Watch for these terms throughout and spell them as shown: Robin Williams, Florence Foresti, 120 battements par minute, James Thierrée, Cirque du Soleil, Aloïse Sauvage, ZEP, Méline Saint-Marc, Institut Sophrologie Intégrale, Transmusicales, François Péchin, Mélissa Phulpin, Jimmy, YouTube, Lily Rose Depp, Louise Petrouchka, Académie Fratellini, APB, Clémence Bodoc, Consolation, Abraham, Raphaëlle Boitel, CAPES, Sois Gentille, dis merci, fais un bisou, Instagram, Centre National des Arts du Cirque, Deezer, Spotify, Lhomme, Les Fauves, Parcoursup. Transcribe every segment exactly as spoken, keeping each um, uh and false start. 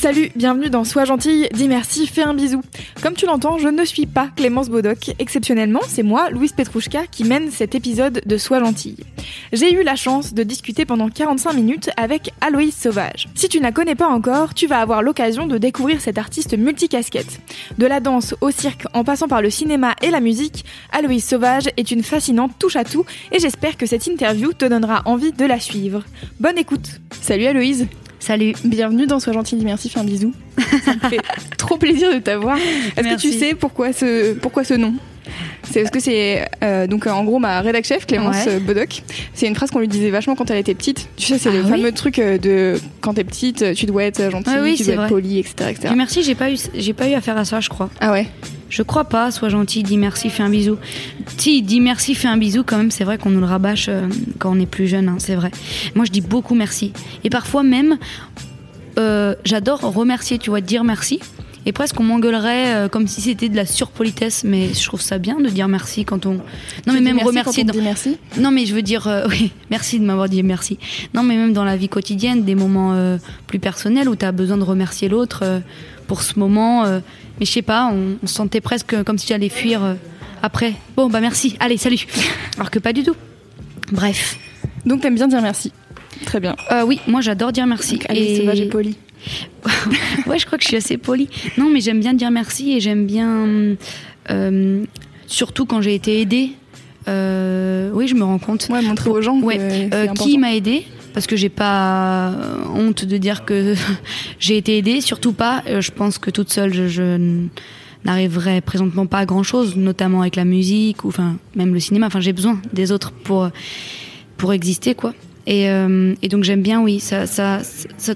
Salut, bienvenue dans Sois Gentille, dis merci, fais un bisou. Comme tu l'entends, je ne suis pas Clémence Bodoc. Exceptionnellement, c'est moi, Louise Petrouchka, qui mène cet épisode de Sois Gentille. J'ai eu la chance de discuter pendant quarante-cinq minutes avec Aloïse Sauvage. Si tu ne la connais pas encore, tu vas avoir l'occasion de découvrir cette artiste multicasquette. De la danse au cirque, en passant par le cinéma et la musique, Aloïse Sauvage est une fascinante touche-à-tout et j'espère que cette interview te donnera envie de la suivre. Bonne écoute. Salut Aloïse. Salut, bienvenue dans Sois Gentil, dis merci, fais un bisou. Ça me fait trop plaisir de t'avoir. Est-ce merci. Que tu sais pourquoi ce, pourquoi ce nom ? C'est parce que c'est euh, donc en gros ma rédac chef Clémence ouais. Bodoc. C'est une phrase qu'on lui disait vachement quand elle était petite. Tu sais, c'est ah le oui. fameux truc de quand t'es petite, tu dois être gentille, ah oui, tu dois vrai. être polie, et cetera, et cetera. Dis merci, j'ai pas eu, j'ai pas eu affaire à ça, je crois. Ah ouais. Je crois pas. Sois gentil, dis merci, fais un bisou. Si dis merci, fais un bisou quand même. C'est vrai qu'on nous le rabâche euh, quand on est plus jeune, hein, c'est vrai. Moi, je dis beaucoup merci. Et parfois même, euh, j'adore remercier. Tu vois, dire merci. Et presque on m'engueulerait euh, comme si c'était de la surpolitesse, mais je trouve ça bien de dire merci quand on. Non tu mais même remercier. Dans... Merci. Non mais je veux dire euh, oui, merci de m'avoir dit merci. Non mais même dans la vie quotidienne, des moments euh, plus personnels où t'as besoin de remercier l'autre euh, pour ce moment. Euh... Mais je sais pas, on, on se sentait presque comme si j'allais fuir euh, après. Bon bah merci, allez salut. Alors que pas du tout. Bref. Donc t'aimes bien dire merci. Très bien. Euh, oui, moi j'adore dire merci. Donc, allez, et... sauvage et poli. Ouais, je crois que je suis assez polie. Non, mais j'aime bien dire merci et j'aime bien, euh, surtout quand j'ai été aidée. Euh, oui, je me rends compte. Ouais, montrer aux gens. Ouais. Euh, qui m'a aidée ? Parce que j'ai pas honte de dire que j'ai été aidée. Surtout pas. Je pense que toute seule, je, je n'arriverais présentement pas à grand chose, notamment avec la musique ou enfin même le cinéma. Enfin, j'ai besoin des autres pour pour exister, quoi. Et, euh, et donc j'aime bien, oui, ça, ça, ça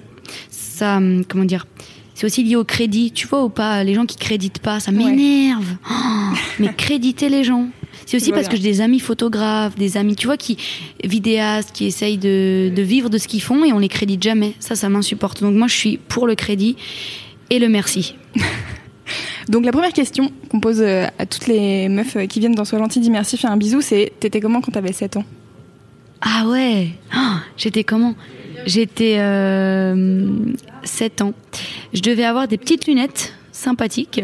Ça, comment dire, c'est aussi lié au crédit, tu vois ou pas, les gens qui créditent pas, ça m'énerve. Ouais. Oh, mais créditer les gens, c'est aussi voilà. parce que j'ai des amis photographes, des amis, tu vois, qui vidéastes, qui essayent de, de vivre de ce qu'ils font et on les crédite jamais. Ça, ça m'insupporte. Donc moi, je suis pour le crédit et le merci. Donc la première question qu'on pose à toutes les meufs qui viennent dans Sois Gentil, dis merci, fais un bisou, c'est t'étais comment quand t'avais sept ans ? Ah ouais, oh, j'étais comment ? J'étais euh, sept ans. Je devais avoir des petites lunettes sympathiques.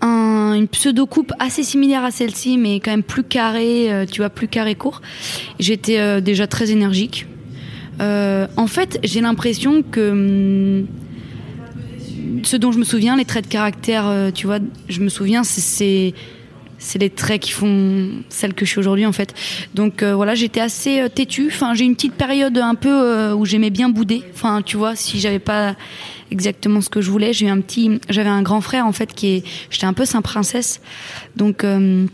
Un, une pseudo-coupe assez similaire à celle-ci, mais quand même plus carrée, euh, tu vois, plus carré court. J'étais euh, déjà très énergique. Euh, en fait, j'ai l'impression que... Hum, ce dont je me souviens, les traits de caractère, euh, tu vois, je me souviens, c'est... c'est C'est les traits qui font celle que je suis aujourd'hui, en fait. Donc euh, voilà, j'étais assez euh, têtue. Enfin, j'ai une petite période un peu euh, où j'aimais bien bouder. Enfin, tu vois, si j'avais pas exactement ce que je voulais, j'ai eu un petit, j'avais un grand frère en fait qui est, j'étais un peu sainte princesse. Donc euh,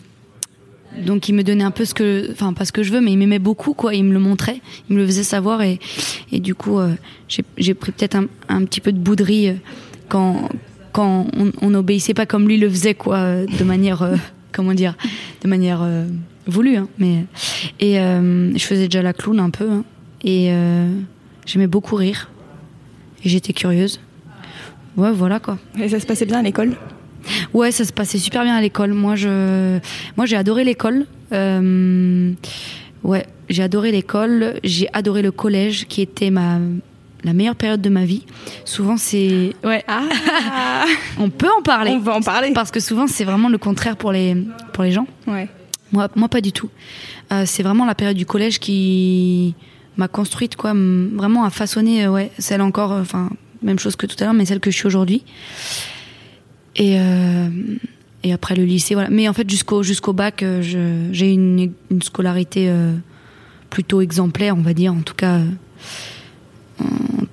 donc il me donnait un peu ce que, enfin pas ce que je veux, mais il m'aimait beaucoup, quoi. Il me le montrait, il me le faisait savoir et et du coup euh, j'ai j'ai pris peut-être un, un petit peu de bouderie euh, quand quand on, on obéissait pas comme lui le faisait, quoi, euh, de manière euh, comment dire, de manière euh, voulue, hein, mais et euh, je faisais déjà la clown un peu, hein, et euh, j'aimais beaucoup rire et j'étais curieuse, ouais, voilà, quoi. Et ça se passait bien à l'école? Ouais, ça se passait super bien à l'école. Moi je moi j'ai adoré l'école, euh, ouais, j'ai adoré l'école, j'ai adoré le collège qui était ma la meilleure période de ma vie. Souvent, c'est... Ouais. Ah. On peut en parler. On va en parler. Parce que souvent, c'est vraiment le contraire pour les, pour les gens. Ouais. Moi, moi, pas du tout. Euh, c'est vraiment la période du collège qui m'a construite, quoi. Vraiment à façonner, ouais, celle encore... Enfin, même chose que tout à l'heure, mais celle que je suis aujourd'hui. Et... Euh... Et après, le lycée, voilà. Mais en fait, jusqu'au, jusqu'au bac, je, j'ai une, une scolarité euh, plutôt exemplaire, on va dire. En tout cas... Euh...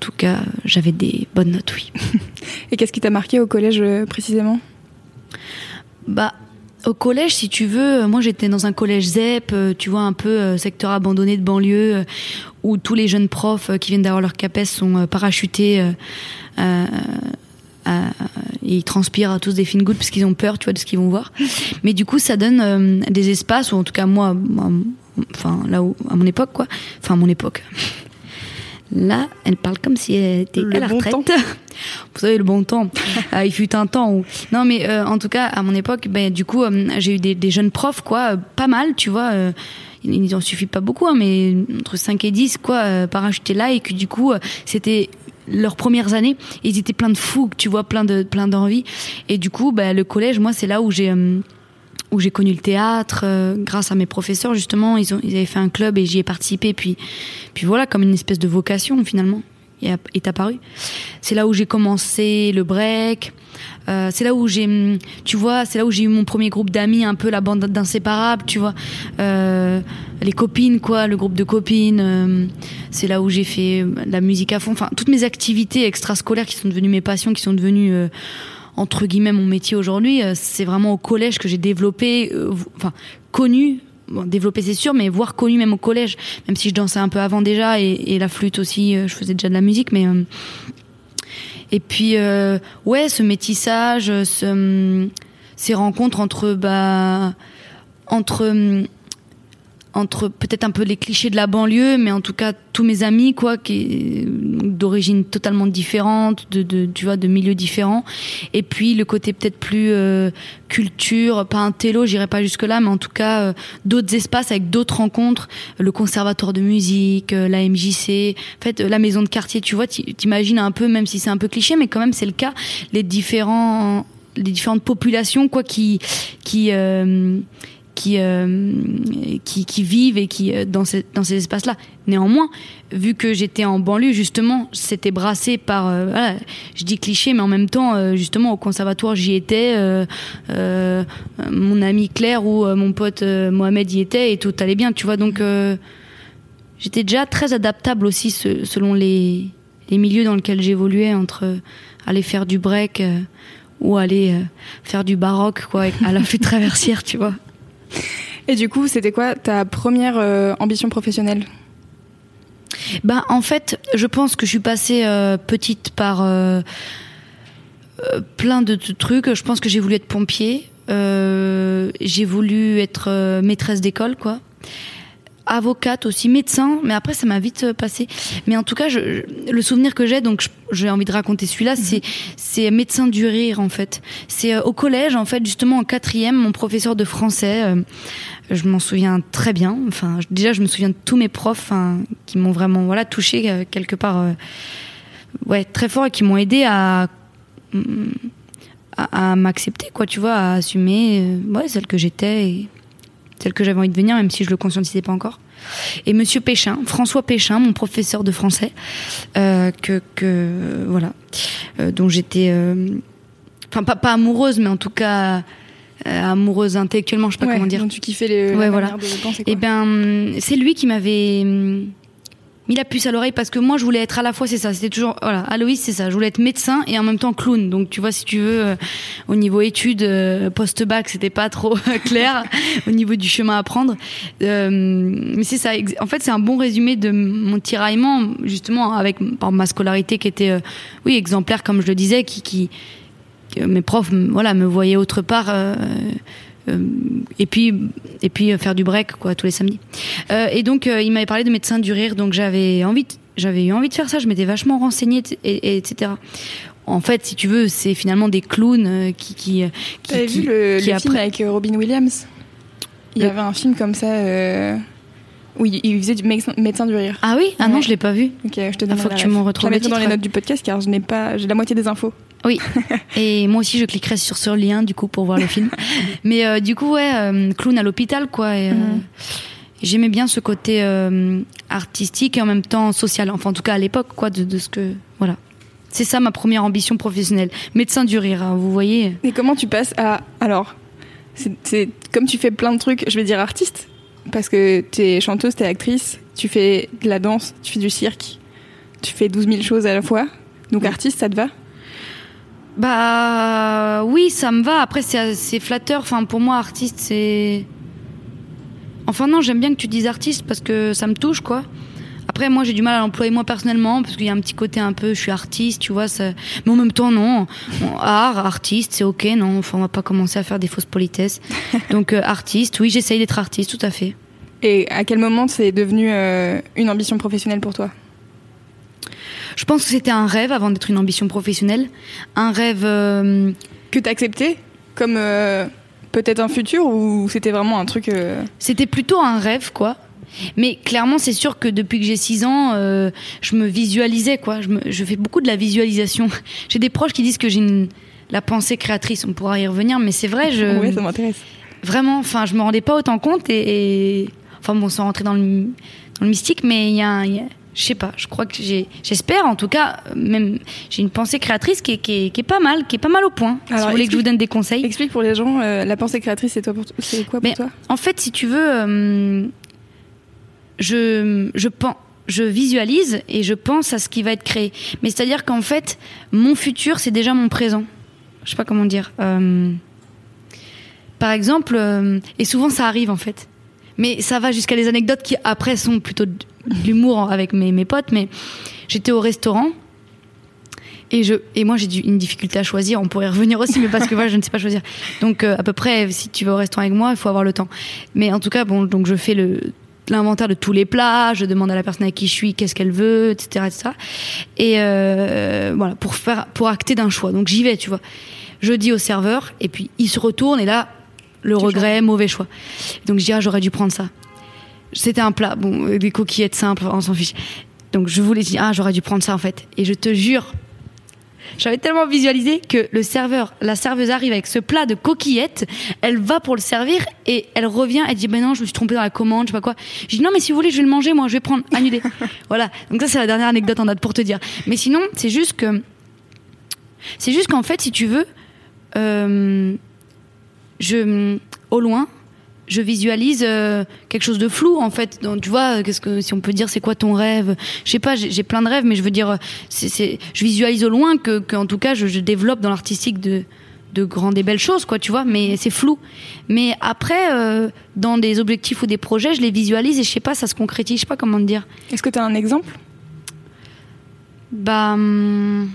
tout cas, j'avais des bonnes notes, oui. Et qu'est-ce qui t'a marqué au collège précisément ? Bah, au collège, si tu veux, moi j'étais dans un collège Z E P, tu vois, un peu secteur abandonné de banlieue, où tous les jeunes profs qui viennent d'avoir leur CAPES sont parachutés, euh, euh, euh, et ils transpirent à tous des fines gouttes parce qu'ils ont peur, tu vois, de ce qu'ils vont voir. Mais du coup, ça donne euh, des espaces, ou en tout cas moi, enfin là où, à mon époque, quoi, enfin à mon époque. Là, elle parle comme si elle était le à la bon retraite. Temps. Vous savez, le bon temps. euh, il fut un temps où... Non, mais euh, en tout cas, à mon époque, ben, du coup, euh, j'ai eu des, des jeunes profs, quoi, euh, pas mal, tu vois. Euh, il n'en suffit pas beaucoup, hein, mais entre cinq et dix, quoi, euh, parachutés là. Et que du coup, euh, c'était leurs premières années. Ils étaient pleins de fougue, tu vois, plein de, plein d'envie. Et du coup, ben, le collège, moi, c'est là où j'ai... Euh, où j'ai connu le théâtre, euh, grâce à mes professeurs, justement. Ils, ont, ils avaient fait un club et j'y ai participé. Puis, puis voilà, comme une espèce de vocation, finalement, est apparue. C'est là où j'ai commencé le break. Euh, c'est là où j'ai, tu vois, c'est là où j'ai eu mon premier groupe d'amis, un peu la bande d'inséparables, tu vois. Euh, les copines, quoi, le groupe de copines. Euh, c'est là où j'ai fait la musique à fond. Enfin, toutes mes activités extrascolaires qui sont devenues mes passions, qui sont devenues... Euh, entre guillemets mon métier aujourd'hui, c'est vraiment au collège que j'ai développé, euh, enfin connu, bon, développé c'est sûr, mais voire connu même au collège, même si je dansais un peu avant déjà, et, et la flûte aussi, euh, je faisais déjà de la musique, mais euh, et puis euh, ouais, ce métissage, ce, ces rencontres entre bah entre entre peut-être un peu les clichés de la banlieue, mais en tout cas tous mes amis, quoi, qui d'origine totalement différente, de, de tu vois, de milieux différents, et puis le côté peut-être plus euh, culture, pas un télo, j'irai pas jusque là, mais en tout cas euh, d'autres espaces avec d'autres rencontres, le conservatoire de musique, euh, la M J C, en fait euh, la maison de quartier, tu vois, t'imagines un peu, même si c'est un peu cliché, mais quand même c'est le cas, les différents les différentes populations, quoi, qui qui euh, Qui, euh, qui qui vivent et qui dans ces dans ces espaces-là. Néanmoins, vu que j'étais en banlieue, justement, c'était brassé par euh, voilà, je dis cliché, mais en même temps, euh, justement, au conservatoire, j'y étais, euh, euh, mon ami Claire ou euh, mon pote euh, Mohamed y était, et tout allait bien, tu vois. Donc euh, j'étais déjà très adaptable aussi ce, selon les les milieux dans lesquels j'évoluais, entre euh, aller faire du break euh, ou aller euh, faire du baroque, quoi, à la flûte traversière, tu vois. Et du coup, c'était quoi ta première euh, ambition professionnelle ? Ben, en fait, je pense que je suis passée euh, petite par euh, euh, plein de trucs. Je pense que j'ai voulu être pompier, euh, j'ai voulu être euh, maîtresse d'école, quoi. Avocate aussi, médecin, mais après ça m'a vite passé. Mais en tout cas, je, je, le souvenir que j'ai, donc j'ai envie de raconter celui-là, mmh. c'est c'est médecin du rire, en fait. C'est euh, au collège, en fait, justement en quatrième, mon professeur de français, euh, je m'en souviens très bien. Enfin, je, déjà je me souviens de tous mes profs, hein, qui m'ont vraiment, voilà, touchée euh, quelque part, euh, ouais, très fort, et qui m'ont aidée à à, à m'accepter, quoi, tu vois, à assumer, euh, ouais, celle que j'étais. Et... celle que j'avais envie de devenir, même si je le conscientisais pas encore. Et Monsieur Péchin, François Péchin, mon professeur de français, euh, que que voilà, euh, dont j'étais, enfin euh, pas pas amoureuse, mais en tout cas euh, amoureuse intellectuellement, je sais pas ouais, comment dire. Dont tu kiffais les. Ouais, la voilà. Manière de penser, quoi. Et ben c'est lui qui m'avait mis la puce à l'oreille, parce que moi je voulais être à la fois, c'est ça, c'était toujours voilà, Aloïse, c'est ça, je voulais être médecin et en même temps clown. Donc tu vois, si tu veux, euh, au niveau études, euh, post-bac, c'était pas trop clair au niveau du chemin à prendre, euh, mais c'est ça, en fait c'est un bon résumé de mon tiraillement, justement, avec par ma scolarité qui était euh, oui, exemplaire, comme je le disais, qui qui euh, mes profs, voilà, me voyaient autre part, euh, Euh, et puis et puis euh, faire du break, quoi, tous les samedis, euh, et donc euh, il m'avait parlé de médecin du rire, donc j'avais envie de, j'avais eu envie de faire ça, je m'étais vachement renseignée, et, et, etc. En fait, si tu veux, c'est finalement des clowns euh, qui qui qui T'avais qui, vu le, qui le après... film avec Robin Williams, il y le... avait un film comme ça euh, où il, il faisait du médecin, médecin du rire. Ah oui, ah ouais. Non, je l'ai pas vu. Ok, je te donne, ah, faut que tu m'en retrouves, je la mettrai dans les notes du podcast, car je n'ai pas, j'ai la moitié des infos. Oui, et moi aussi je cliquerai sur ce lien, du coup, pour voir le film. Mais euh, du coup, ouais, euh, clown à l'hôpital, quoi. Et, euh, mmh. J'aimais bien ce côté euh, artistique et en même temps social. Enfin, en tout cas à l'époque, quoi, de, de ce que, voilà. C'est ça ma première ambition professionnelle, médecin du rire, hein, vous voyez. Et comment tu passes à, alors, c'est, c'est comme tu fais plein de trucs, je vais dire artiste, parce que t'es chanteuse, t'es actrice, tu fais de la danse, tu fais du cirque. tu fais douze mille choses à la fois. Donc artiste, ça te va ? Bah oui, ça me va. Après, c'est, c'est flatteur. Enfin, pour moi, artiste, c'est... Enfin non, j'aime bien que tu dises artiste parce que ça me touche, quoi. Après, moi, j'ai du mal à l'employer moi personnellement parce qu'il y a un petit côté un peu, je suis artiste, tu vois. Ça... Mais en même temps, non. Bon, art, artiste, c'est ok, non. Enfin, on va pas commencer à faire des fausses politesses. Donc, euh, artiste, oui, j'essaye d'être artiste, tout à fait. Et à quel moment c'est devenu euh, une ambition professionnelle pour toi ? Je pense que c'était un rêve avant d'être une ambition professionnelle. Un rêve... Euh... Que t'as accepté comme euh, peut-être un futur ou c'était vraiment un truc... Euh... C'était plutôt un rêve, quoi. Mais clairement, c'est sûr que depuis que j'ai six ans, euh, je me visualisais, quoi. Je, me, je fais beaucoup de la visualisation. J'ai des proches qui disent que j'ai une, la pensée créatrice. On pourra y revenir, mais c'est vrai, je... Oui, ça m'intéresse. Vraiment, enfin, je me rendais pas autant compte et... et... Enfin bon, sans rentrer dans le, dans le mystique, mais il y a un... Y a... Je sais pas, je crois que j'ai, j'espère en tout cas, même j'ai une pensée créatrice qui est, qui est, qui est pas mal, qui est pas mal au point. Alors, si vous voulez que je vous donne des conseils. Explique pour les gens, euh, la pensée créatrice, c'est, toi pour, c'est quoi pour Mais, toi ? En fait, si tu veux, euh, je, je, pense, je visualise et je pense à ce qui va être créé. Mais c'est-à-dire qu'en fait, mon futur, c'est déjà mon présent. Je sais pas comment dire. Euh, par exemple, euh, et souvent ça arrive en fait. Mais ça va jusqu'à les anecdotes qui après sont plutôt de l'humour avec mes, mes potes. Mais j'étais au restaurant et, je, et moi j'ai du, une difficulté à choisir. On pourrait y revenir aussi, mais parce que voilà, je ne sais pas choisir. Donc euh, à peu près, si tu vas au restaurant avec moi, il faut avoir le temps. Mais en tout cas, bon, donc je fais le, l'inventaire de tous les plats. Je demande à la personne avec qui je suis qu'est-ce qu'elle veut, et cetera et cetera. Et euh, voilà, pour, faire, pour acter d'un choix. Donc j'y vais, tu vois. Je dis au serveur et puis il se retourne et là... Le tu regret, choix. Mauvais choix. Donc je dis, ah, j'aurais dû prendre ça. C'était un plat, bon, des coquillettes simples, on s'en fiche. Donc je voulais dire, ah, j'aurais dû prendre ça en fait. Et je te jure, j'avais tellement visualisé que le serveur, la serveuse arrive avec ce plat de coquillettes, elle va pour le servir et elle revient, elle dit, ben non, je me suis trompée dans la commande, je sais pas quoi. Je dis, non, mais si vous voulez, je vais le manger, moi, je vais prendre, annuler. Voilà. Donc ça, c'est la dernière anecdote en date pour te dire. Mais sinon, c'est juste que. C'est juste qu'en fait, si tu veux. Euh, Je, au loin, je visualise euh, quelque chose de flou en fait. Donc, tu vois, qu'est-ce que si on peut dire, c'est quoi ton rêve ? Je sais pas, j'ai, j'ai plein de rêves, mais je veux dire, c'est, c'est, je visualise au loin que, que en tout cas, je, je développe dans l'artistique de, de grandes et belles choses, quoi, tu vois. Mais c'est flou. Mais après, euh, dans des objectifs ou des projets, je les visualise et je sais pas, ça se concrétise. Je sais pas comment te dire. Est-ce que t'as un exemple ? Bah. Hum...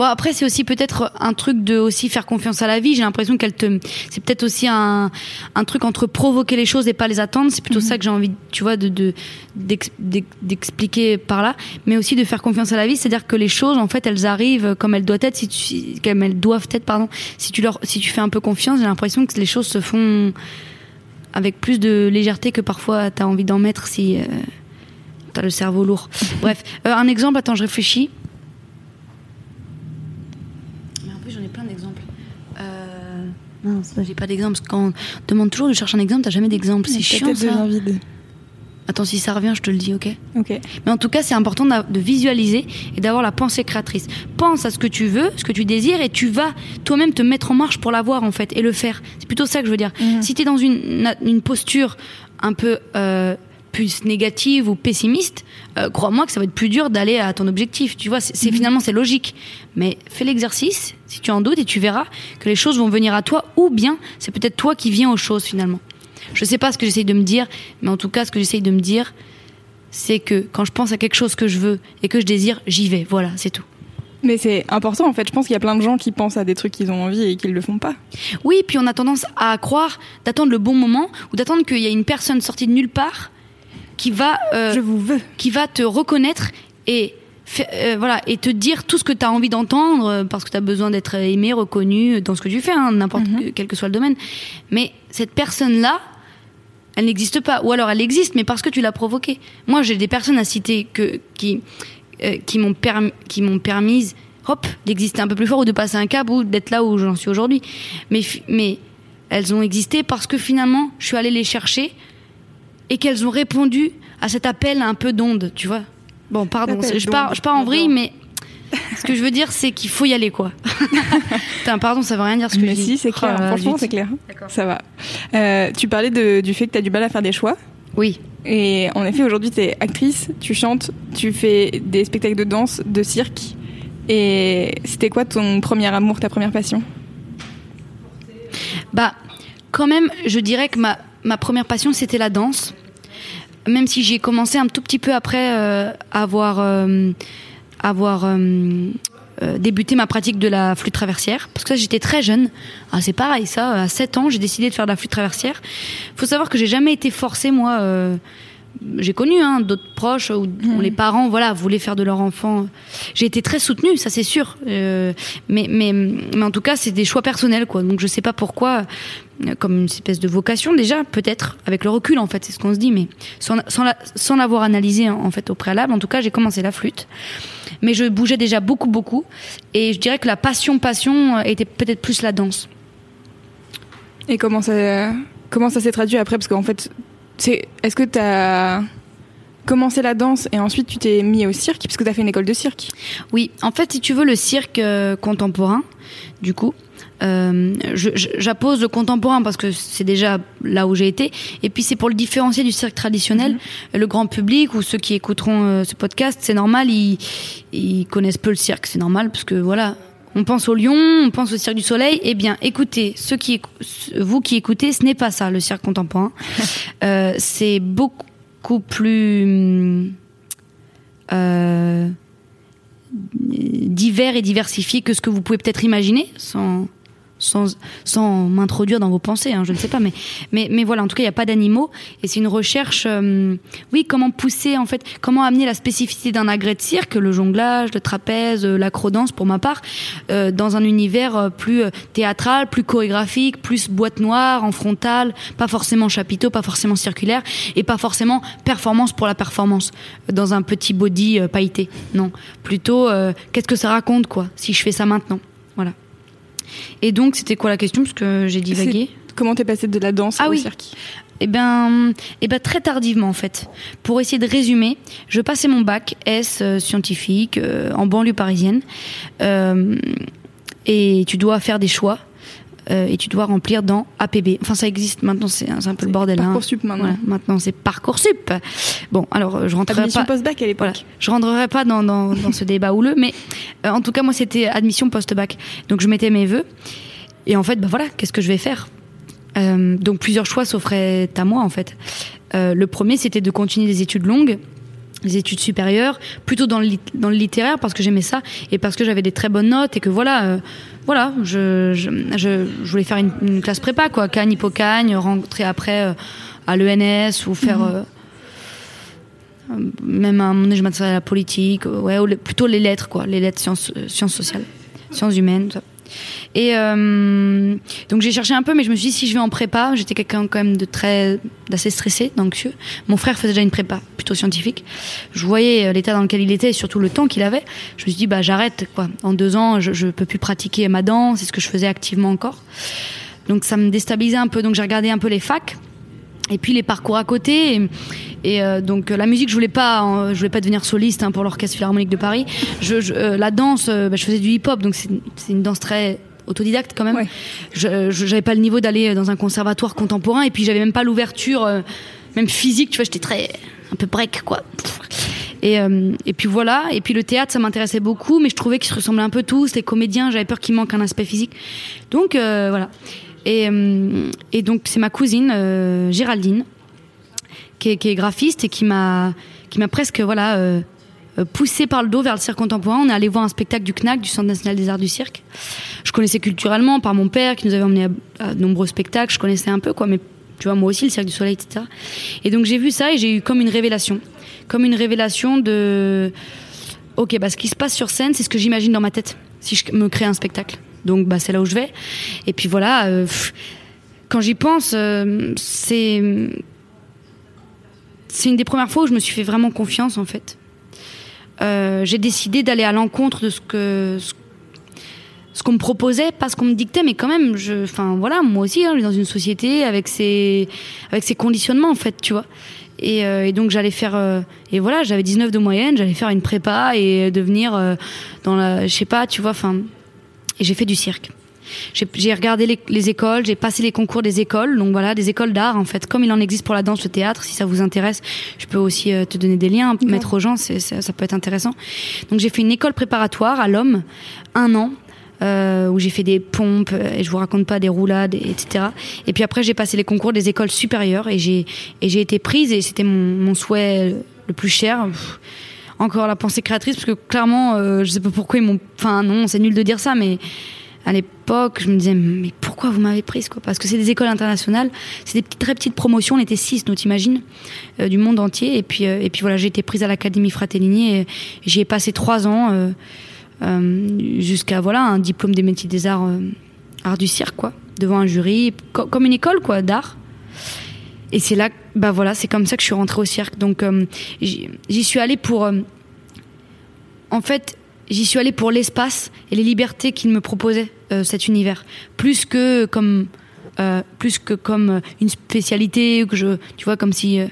Bon, après, c'est aussi peut-être un truc de aussi faire confiance à la vie. J'ai l'impression qu'elle te, c'est peut-être aussi un, un truc entre provoquer les choses et pas les attendre. C'est plutôt mmh. ça que j'ai envie, tu vois, de, de, d'ex, d'expliquer par là. Mais aussi de faire confiance à la vie. C'est-à-dire que les choses, en fait, elles arrivent comme elles doivent être, si tu, comme elles doivent être, pardon. Si tu leur, si tu fais un peu confiance, j'ai l'impression que les choses se font avec plus de légèreté que parfois t'as envie d'en mettre si euh, t'as le cerveau lourd. Bref. Euh, un exemple, attends, je réfléchis. Non, ça, j'ai pas d'exemple. Parce que quand on demande toujours de chercher un exemple, t'as jamais d'exemple. C'est chiant, ça. Vide. Attends, si ça revient, je te le dis, ok ? Ok. Mais en tout cas, c'est important de visualiser et d'avoir la pensée créatrice. Pense à ce que tu veux, ce que tu désires, et tu vas toi-même te mettre en marche pour l'avoir, en fait, et le faire. C'est plutôt ça que je veux dire. Mmh. Si t'es dans une, une posture un peu euh, plus négative ou pessimiste, euh, crois-moi que ça va être plus dur d'aller à ton objectif. Tu vois, c'est, c'est, mmh. finalement, c'est logique. Mais fais l'exercice, si tu en doutes, et tu verras que les choses vont venir à toi, ou bien c'est peut-être toi qui viens aux choses, finalement. Je sais pas ce que j'essaye de me dire, mais en tout cas, ce que j'essaye de me dire, c'est que quand je pense à quelque chose que je veux et que je désire, j'y vais. Voilà, c'est tout. Mais c'est important, en fait. Je pense qu'il y a plein de gens qui pensent à des trucs qu'ils ont envie et qu'ils le font pas. Oui, puis on a tendance à croire d'attendre le bon moment, ou d'attendre qu'il y a une personne sortie de nulle part qui va euh, je vous veux. qui va te reconnaître et fait, euh, voilà et te dire tout ce que tu as envie d'entendre euh, parce que tu as besoin d'être aimé, reconnu dans ce que tu fais, hein, n'importe mm-hmm. que, quel que soit le domaine. Mais cette personne là, elle n'existe pas, ou alors elle existe mais parce que tu l'as provoquée. Moi, j'ai des personnes à citer que qui euh, qui m'ont permis qui m'ont permise hop d'exister un peu plus fort, ou de passer un cap, ou d'être là où j'en suis aujourd'hui. Mais mais elles ont existé parce que finalement, je suis allée les chercher. Et qu'elles ont répondu à cet appel un peu d'onde, tu vois. Bon, pardon, je pars, je pars en vrille, mais ce que je veux dire, c'est qu'il faut y aller, quoi. Putain, pardon, ça veut rien dire ce que mais je si, dis. Mais si, c'est clair. Oh, franchement, c'est clair. D'accord. Ça va. Euh, tu parlais de, du fait que t'as du mal à faire des choix. Oui. Et en effet, aujourd'hui, t'es actrice, tu chantes, tu fais des spectacles de danse, de cirque. Et c'était quoi ton premier amour, ta première passion ? Bah, quand même, je dirais que ma, ma première passion, c'était la danse. Même si j'ai commencé un tout petit peu après euh, avoir, euh, avoir euh, euh, débuté ma pratique de la flûte traversière. Parce que ça, j'étais très jeune. Ah, c'est pareil, ça. À sept ans, j'ai décidé de faire de la flûte traversière. Il faut savoir que j'ai jamais été forcée, moi. Euh, j'ai connu hein, d'autres proches où, où mmh. les parents voilà, voulaient faire de leur enfant. J'ai été très soutenue, ça c'est sûr. Euh, mais, mais, mais en tout cas, c'est des choix personnels, quoi. Donc je sais pas pourquoi, comme une espèce de vocation déjà, peut-être, avec le recul en fait, c'est ce qu'on se dit, mais sans, sans, la, sans l'avoir analysé en fait au préalable. En tout cas, j'ai commencé la flûte. Mais je bougeais déjà beaucoup, beaucoup. Et je dirais que la passion, passion était peut-être plus la danse. Et comment ça, comment ça s'est traduit après ? Parce qu'en fait... C'est, est-ce que tu as commencé la danse et ensuite tu t'es mis au cirque parce que tu as fait une école de cirque ? Oui, en fait, si tu veux, le cirque euh, contemporain, du coup, euh, je, je, j'appose le contemporain parce que c'est déjà là où j'ai été. Et puis, c'est pour le différencier du cirque traditionnel. Mmh. Le grand public ou ceux qui écouteront euh, ce podcast, c'est normal, ils, ils connaissent peu le cirque. C'est normal parce que, voilà... On pense au lion, on pense au Cirque du Soleil. Eh bien, écoutez, ceux qui éc- vous qui écoutez, ce n'est pas ça, le cirque contemporain. euh, c'est beaucoup plus euh, divers et diversifié que ce que vous pouvez peut-être imaginer, sans, sans, sans m'introduire dans vos pensées, hein, je ne sais pas. Mais, mais, mais voilà, en tout cas, il n'y a pas d'animaux. Et c'est une recherche, euh, oui, comment pousser, en fait, comment amener la spécificité d'un agrès de cirque, le jonglage, le trapèze, l'acrodance, pour ma part, euh, dans un univers plus théâtral, plus chorégraphique, plus boîte noire, en frontale, pas forcément chapiteau, pas forcément circulaire, et pas forcément performance pour la performance, dans un petit body euh, pailleté. Non, plutôt, euh, qu'est-ce que ça raconte, quoi, si je fais ça maintenant ? Voilà. Et donc, c'était quoi la question ? Parce que j'ai divagué. C'est... Comment t'es passée de la danse ah au oui. cirque ? Eh ben, eh ben, très tardivement en fait. Pour essayer de résumer, je passais mon bac S euh, scientifique euh, en banlieue parisienne. Euh, et tu dois faire des choix euh, et tu dois remplir dans A P B. Enfin, ça existe maintenant, c'est, c'est un peu c'est le bordel. Parcoursup hein. maintenant. Voilà, maintenant, c'est Parcoursup. Bon, alors je rentrerai admission pas. Admission post-bac à l'époque. Voilà, je rentrerai pas dans dans, dans ce débat houleux, mais euh, en tout cas, moi, c'était admission post-bac. Donc, je mettais mes vœux. Et en fait, ben voilà, qu'est-ce que je vais faire ? Euh, donc plusieurs choix s'offraient à moi en fait. Euh, le premier, c'était de continuer des études longues, des études supérieures, plutôt dans le, lit- dans le littéraire parce que j'aimais ça et parce que j'avais des très bonnes notes et que voilà, euh, voilà, je, je, je, je voulais faire une, une classe prépa quoi, Cagne, Hippocagne, rentrer après euh, à l'E N S ou faire mmh. euh, même à un moment donné je m'intéressais à la politique, ouais, ou le, plutôt les lettres quoi, les lettres sciences, sciences sociales, sciences humaines. Ça. Et euh, donc j'ai cherché un peu, mais je me suis dit si je vais en prépa, j'étais quelqu'un quand même de très, d'assez stressé, d'anxieux. Mon frère faisait déjà une prépa plutôt scientifique. Je voyais l'état dans lequel il était et surtout le temps qu'il avait. Je me suis dit bah j'arrête quoi. En deux ans, je, je peux plus pratiquer ma danse, c'est ce que je faisais activement encore. Donc ça me déstabilisait un peu. Donc j'ai regardé un peu les facs et puis les parcours à côté. Et, et euh, donc la musique, je voulais pas, hein, je voulais pas devenir soliste hein, pour l'Orchestre Philharmonique de Paris. Je, je, euh, la danse, euh, bah, je faisais du hip-hop, donc c'est, c'est une danse très autodidacte quand même. Ouais. Je, je, j'avais pas le niveau d'aller dans un conservatoire contemporain, et puis j'avais même pas l'ouverture, euh, même physique. Tu vois, j'étais très un peu break quoi. Et, euh, et puis voilà. Et puis le théâtre, ça m'intéressait beaucoup, mais je trouvais qu'ils se ressemblaient un peu tous. Les comédiens, j'avais peur qu'il manque un aspect physique. Donc euh, voilà. Et, euh, et donc c'est ma cousine euh, Géraldine. Qui est, qui est graphiste et qui m'a, qui m'a presque voilà, euh, poussée par le dos vers le cirque contemporain. On est allé voir un spectacle du C N A C, du Centre National des Arts du Cirque. Je connaissais culturellement par mon père qui nous avait emmenés à, à de nombreux spectacles. Je connaissais un peu, quoi, mais tu vois, moi aussi, le Cirque du Soleil, et cetera. Et donc j'ai vu ça et j'ai eu comme une révélation. Comme une révélation de... Ok, bah, ce qui se passe sur scène, c'est ce que j'imagine dans ma tête si je me crée un spectacle. Donc bah, c'est là où je vais. Et puis voilà, euh, pff, quand j'y pense, euh, c'est... C'est une des premières fois où je me suis fait vraiment confiance, en fait. Euh, j'ai décidé d'aller à l'encontre de ce que ce, ce qu'on me proposait, pas ce qu'on me dictait, mais quand même, je, enfin voilà, moi aussi, hein, je suis dans une société avec ses avec ses conditionnements, en fait, tu vois. Et, euh, et donc j'allais faire, euh, et voilà, j'avais dix-neuf de moyenne, j'allais faire une prépa et devenir euh, dans la, je sais pas, tu vois, enfin, et j'ai fait du cirque. J'ai, j'ai regardé les, les écoles, j'ai passé les concours des écoles, donc voilà, des écoles d'art en fait, comme il en existe pour la danse, le théâtre, si ça vous intéresse, je peux aussi euh, te donner des liens, ouais. mettre aux gens, c'est, ça, ça peut être intéressant. Donc j'ai fait une école préparatoire à Lhomme, un an, euh, où j'ai fait des pompes, et je vous raconte pas, des roulades, et cetera. Et puis après j'ai passé les concours des écoles supérieures, et j'ai, et j'ai été prise, et c'était mon, mon souhait le plus cher. Pff. Encore la pensée créatrice, parce que clairement, euh, je sais pas pourquoi ils m'ont... Enfin non, c'est nul de dire ça, mais à l'époque, je me disais, mais pourquoi vous m'avez prise, quoi? Parce que c'est des écoles internationales, c'est des petites, très petites promotions, on était six, nous t'imagines, euh, du monde entier. Et puis, euh, et puis voilà, j'ai été prise à l'Académie Fratellini, et j'y ai passé trois ans, euh, euh, jusqu'à voilà, un diplôme des métiers des arts, euh, arts du cirque, quoi, devant un jury, co- comme une école, quoi, d'art. Et c'est là, bah voilà, c'est comme ça que je suis rentrée au cirque. Donc euh, j'y, j'y suis allée pour, euh, en fait, j'y suis allée pour l'espace et les libertés qu'il me proposait, euh, cet univers, plus que comme, euh, plus que comme une spécialité que je, tu vois, comme si, euh,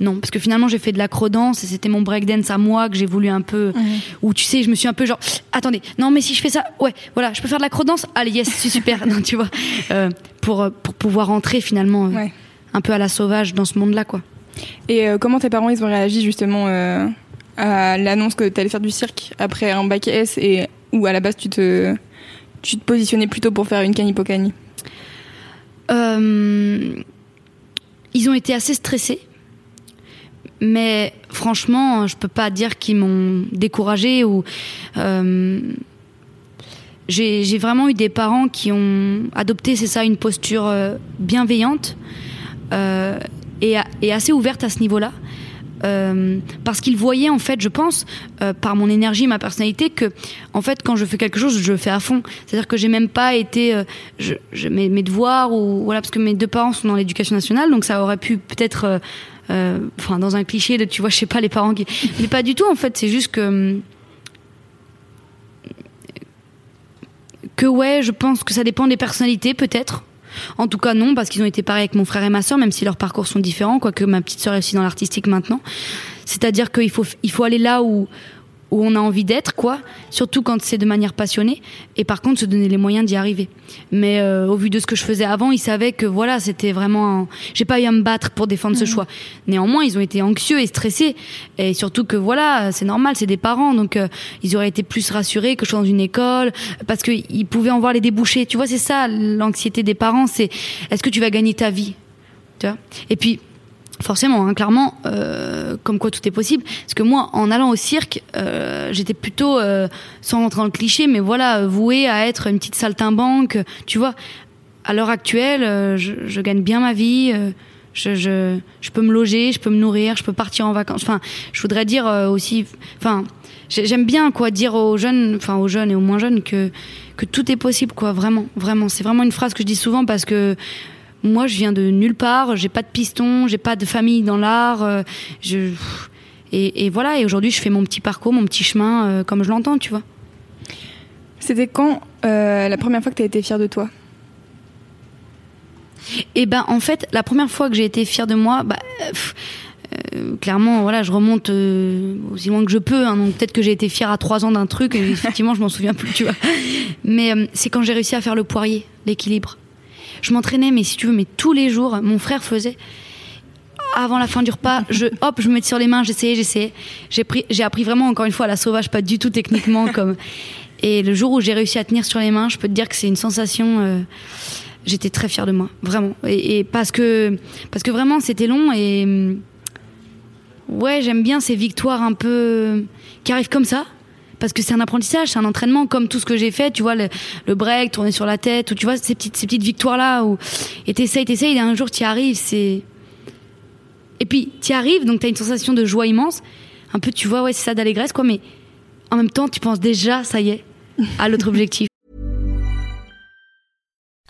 non, parce que finalement j'ai fait de l'acrodance et c'était mon breakdance à moi que j'ai voulu un peu, mmh. où tu sais, je me suis un peu genre, attendez, non mais si je fais ça, ouais, voilà, je peux faire de l'acrodance, allez, yes, c'est super, non, tu vois, euh, pour pour pouvoir entrer finalement. Euh, ouais. Un peu à la sauvage dans ce monde-là, quoi. Et euh, comment tes parents, ils ont réagi justement euh, à l'annonce que t'allais faire du cirque après un bac S, et où à la base tu te tu te positionnais plutôt pour faire une canipocanie? Euh, ils ont été assez stressés, mais franchement, je peux pas dire qu'ils m'ont découragée ou. Euh, j'ai j'ai vraiment eu des parents qui ont adopté, c'est ça, une posture bienveillante. Euh, et, et assez ouverte à ce niveau-là, euh, parce qu'ils voyaient en fait, je pense, euh, par mon énergie, ma personnalité, que en fait quand je fais quelque chose, je le fais à fond. C'est-à-dire que j'ai même pas été, euh, je, je, mes, mes devoirs ou voilà, parce que mes deux parents sont dans l'éducation nationale, donc ça aurait pu peut-être, euh, euh, enfin dans un cliché de, tu vois, je sais pas, les parents qui, mais pas du tout en fait, c'est juste que que ouais, je pense que ça dépend des personnalités peut-être. En tout cas non, parce qu'ils ont été pareils avec mon frère et ma sœur, même si leurs parcours sont différents, quoique ma petite sœur est aussi dans l'artistique maintenant. C'est-à-dire qu'il faut, il faut aller là où, où on a envie d'être, quoi. Surtout quand c'est de manière passionnée, et par contre se donner les moyens d'y arriver. Mais euh, au vu de ce que je faisais avant, ils savaient que voilà, c'était vraiment... Un... J'ai pas eu à me battre pour défendre mmh. ce choix. Néanmoins, ils ont été anxieux et stressés, et surtout que voilà, c'est normal, c'est des parents, donc euh, ils auraient été plus rassurés que je sois dans une école, parce qu'ils pouvaient en voir les débouchés. Tu vois, c'est ça, l'anxiété des parents, c'est est-ce que tu vas gagner ta vie, tu vois. Et puis... Forcément, hein, clairement, euh, comme quoi tout est possible. Parce que moi, en allant au cirque, euh, j'étais plutôt, euh, sans rentrer dans le cliché, mais voilà, vouée à être une petite saltimbanque. Tu vois, à l'heure actuelle, euh, je, je gagne bien ma vie, euh, je, je, je peux me loger, je peux me nourrir, je peux partir en vacances. Enfin, je voudrais dire euh, aussi, enfin, j'aime bien quoi dire aux jeunes, enfin aux jeunes et aux moins jeunes, que que tout est possible, quoi, vraiment, vraiment. C'est vraiment une phrase que je dis souvent parce que. Moi, je viens de nulle part, j'ai pas de piston, j'ai pas de famille dans l'art. Euh, je... et, et voilà, et aujourd'hui, je fais mon petit parcours, mon petit chemin, euh, comme je l'entends, tu vois. C'était quand euh, la première fois que t'as été fière de toi ? Eh ben, en fait, la première fois que j'ai été fière de moi, bah, pff, euh, clairement, voilà, je remonte euh, aussi loin que je peux. Hein, donc peut-être que j'ai été fière à trois ans d'un truc, et effectivement, je m'en souviens plus, tu vois. Mais euh, c'est quand j'ai réussi à faire le poirier, l'équilibre. Je m'entraînais, mais si tu veux, mais tous les jours, mon frère faisait. Avant la fin du repas, je, hop, je me mettais sur les mains, j'essayais, j'essayais. J'ai pris, j'ai appris vraiment, encore une fois, à la sauvage, pas du tout techniquement. Comme. Et le jour où j'ai réussi à tenir sur les mains, je peux te dire que c'est une sensation... Euh, j'étais très fière de moi, vraiment. Et, et parce que, parce que vraiment, c'était long et... Ouais, j'aime bien ces victoires un peu... qui arrivent comme ça. Parce que c'est un apprentissage, c'est un entraînement, comme tout ce que j'ai fait, tu vois, le, le break, tourner sur la tête, ou tu vois, ces petites, ces petites victoires-là, où, et t'essayes, t'essayes, et un jour t'y arrives, c'est... Et puis, t'y arrives, donc t'as une sensation de joie immense, un peu, tu vois, ouais, c'est ça d'allégresse, quoi, mais en même temps, tu penses déjà, ça y est, à l'autre objectif.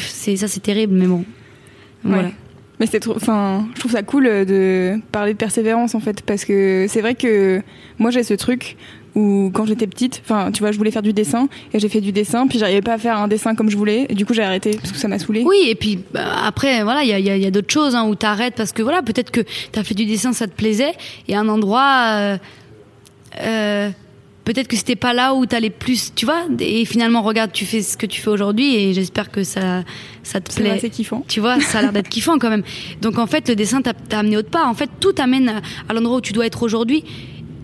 C'est ça, c'est terrible, mais bon. Voilà. Ouais. Mais c'est trop, enfin, je trouve ça cool de parler de persévérance en fait, parce que c'est vrai que moi j'ai ce truc où quand j'étais petite, enfin tu vois, je voulais faire du dessin et j'ai fait du dessin, puis j'arrivais pas à faire un dessin comme je voulais, et du coup j'ai arrêté parce que ça m'a saoulée. Oui, et puis bah, après voilà, il y a, y a, y a d'autres choses hein, où t'arrêtes parce que voilà, peut-être que t'as fait du dessin, ça te plaisait, et à un endroit. Euh, euh, Peut-être que c'était pas là où t'allais plus, tu vois. Et finalement, regarde, tu fais ce que tu fais aujourd'hui et j'espère que ça, ça te plaît. C'est kiffant. Tu vois, ça a l'air d'être kiffant quand même. Donc en fait, le dessin t'a, t'a amené autre part. En fait, tout t'amène à l'endroit où tu dois être aujourd'hui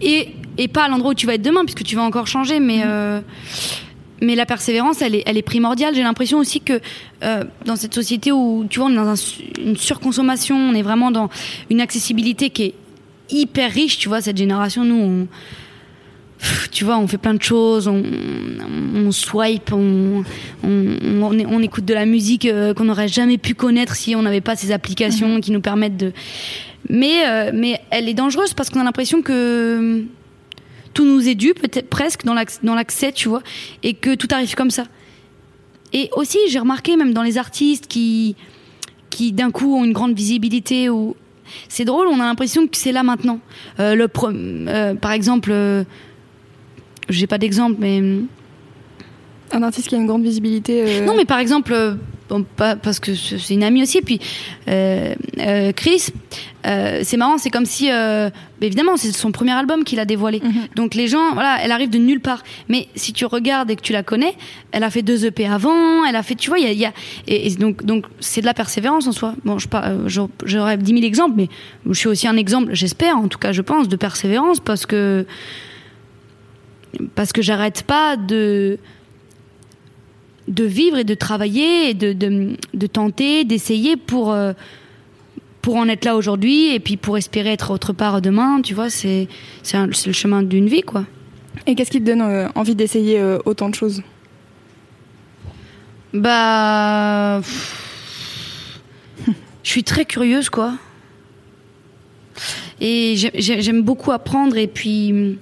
et, et pas à l'endroit où tu vas être demain, puisque tu vas encore changer. Mais, mmh. euh, mais la persévérance, elle est, elle est primordiale. J'ai l'impression aussi que euh, dans cette société où, tu vois, on est dans un, une surconsommation, on est vraiment dans une accessibilité qui est hyper riche, tu vois, cette génération, nous, on. Tu vois, on fait plein de choses, on, on, on swipe, on, on, on, on écoute de la musique qu'on n'aurait jamais pu connaître si on n'avait pas ces applications mmh. qui nous permettent de... Mais, euh, mais elle est dangereuse parce qu'on a l'impression que tout nous est dû, peut-être presque, dans l'accès, dans l'accès, tu vois, et que tout arrive comme ça. Et aussi, j'ai remarqué, même dans les artistes qui, qui d'un coup, ont une grande visibilité ou... C'est drôle, on a l'impression que c'est là maintenant. Euh, le pro... euh, par exemple... Euh... J'ai pas d'exemple, mais. Un artiste qui a une grande visibilité. Euh... Non, mais par exemple, euh, bon, pas, parce que c'est une amie aussi, puis euh, euh, Chris, euh, c'est marrant, c'est comme si. Euh, évidemment, c'est son premier album qu'il a dévoilé. Mm-hmm. Donc les gens, voilà, elle arrive de nulle part. Mais si tu regardes et que tu la connais, elle a fait deux E P avant, elle a fait. Tu vois, il y a. Y a et, et donc, donc, c'est de la persévérance en soi. Bon, je pas, euh, j'aurais dix mille exemples, mais je suis aussi un exemple, j'espère, en tout cas, je pense, de persévérance, parce que. Parce que j'arrête pas de, de vivre et de travailler et de, de, de tenter, d'essayer pour, euh, pour en être là aujourd'hui et puis pour espérer être autre part demain. Tu vois, c'est, c'est, un, c'est le chemin d'une vie, quoi. Et qu'est-ce qui te donne euh, envie d'essayer euh, autant de choses ? Bah. Je suis très curieuse, quoi. Et j'ai, j'ai, j'aime beaucoup apprendre et puis.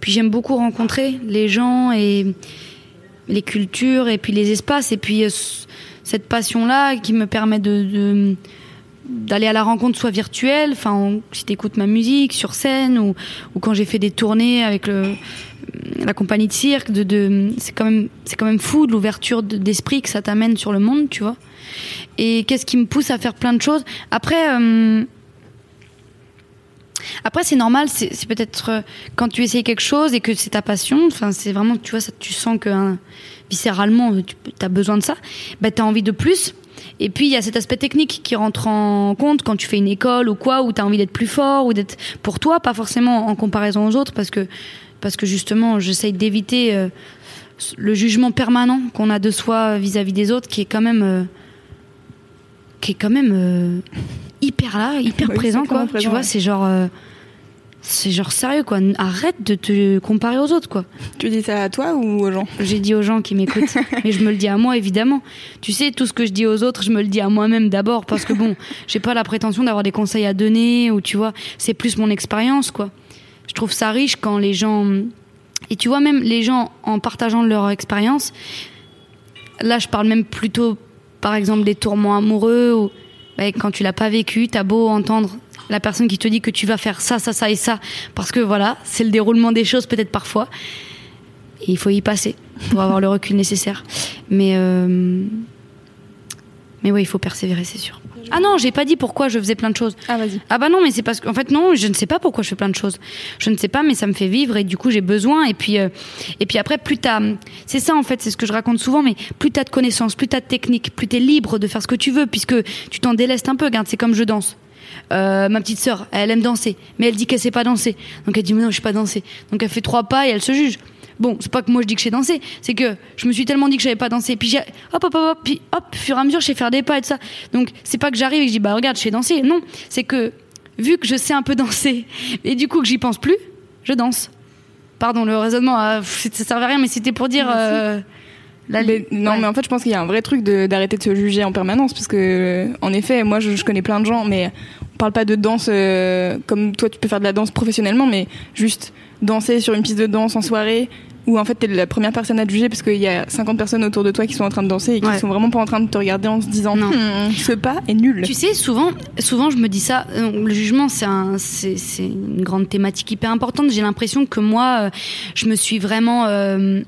Puis j'aime beaucoup rencontrer les gens et les cultures et puis les espaces et puis cette passion-là qui me permet de, de, d'aller à la rencontre soit virtuelle, enfin, si t'écoutes ma musique sur scène ou, ou quand j'ai fait des tournées avec le, la compagnie de cirque, de, de, c'est quand même, c'est quand même fou de l'ouverture d'esprit que ça t'amène sur le monde, tu vois. Et qu'est-ce qui me pousse à faire plein de choses ? Après... Euh, Après, c'est normal, c'est, c'est peut-être quand tu essayes quelque chose et que c'est ta passion, enfin, c'est vraiment, tu vois, ça, tu sens que hein, viscéralement, tu as besoin de ça, bah, tu as envie de plus. Et puis, il y a cet aspect technique qui rentre en compte quand tu fais une école ou quoi, où tu as envie d'être plus fort, ou d'être pour toi, pas forcément en comparaison aux autres, parce que, parce que justement, j'essaye d'éviter euh, le jugement permanent qu'on a de soi vis-à-vis des autres, qui est quand même. Euh, qui est quand même. Euh, hyper là, hyper oui, présent quoi, présent, tu vois, ouais. c'est genre euh, c'est genre sérieux quoi, arrête de te comparer aux autres quoi. Tu dis ça à toi ou aux gens ? J'ai dit aux gens qui m'écoutent, mais je me le dis à moi évidemment. Tu sais, tout ce que je dis aux autres, je me le dis à moi-même d'abord parce que bon, j'ai pas la prétention d'avoir des conseils à donner ou tu vois, c'est plus mon expérience quoi. Je trouve ça riche quand les gens et tu vois même les gens en partageant leur expérience. Là, je parle même plutôt par exemple des tourments amoureux ou et quand tu l'as pas vécu, t'as beau entendre la personne qui te dit que tu vas faire ça, ça, ça et ça, parce que voilà, c'est le déroulement des choses peut-être parfois. Et il faut y passer pour avoir le recul nécessaire. Mais euh... mais ouais, il faut persévérer, c'est sûr. Ah non, j'ai pas dit pourquoi je faisais plein de choses. Ah vas-y. Ah bah non, mais c'est parce que en fait non, je ne sais pas pourquoi je fais plein de choses. Je ne sais pas, mais ça me fait vivre et du coup j'ai besoin. Et puis euh... et puis après, plus t'as, c'est ça en fait, c'est ce que je raconte souvent. Mais plus t'as de connaissances, plus t'as de techniques, plus t'es libre de faire ce que tu veux, puisque tu t'en délestes un peu. Regarde, c'est comme je danse. Euh, ma petite sœur, elle aime danser, mais elle dit qu'elle sait pas danser. Donc elle dit mais non, je sais pas danser. Donc elle fait trois pas et elle se juge. Bon, c'est pas que moi je dis que je sais danser, c'est que je me suis tellement dit que je savais pas danser, puis j'ai, hop, hop, hop, hop, puis hop, fur et à mesure, je sais faire des pas et tout ça. Donc, c'est pas que j'arrive et que je dis, bah regarde, je sais danser. Non, c'est que, vu que je sais un peu danser, et du coup que j'y pense plus, je danse. Pardon, le raisonnement, euh, ça servait à rien, mais c'était pour dire... Euh, la... mais, non, ouais. Mais en fait, je pense qu'il y a un vrai truc de, d'arrêter de se juger en permanence, parce que, en effet, moi, je, je connais plein de gens, mais on parle pas de danse, euh, comme toi, tu peux faire de la danse professionnellement, mais juste... danser sur une piste de danse en soirée où en fait t'es la première personne à te juger parce qu'il y a cinquante personnes autour de toi qui sont en train de danser et qui ouais. sont vraiment pas en train de te regarder en se disant non. Hm, ce pas est nul. Tu sais, souvent, souvent je me dis ça, le jugement c'est, un, c'est, c'est une grande thématique hyper importante. J'ai l'impression que moi je me suis vraiment euh,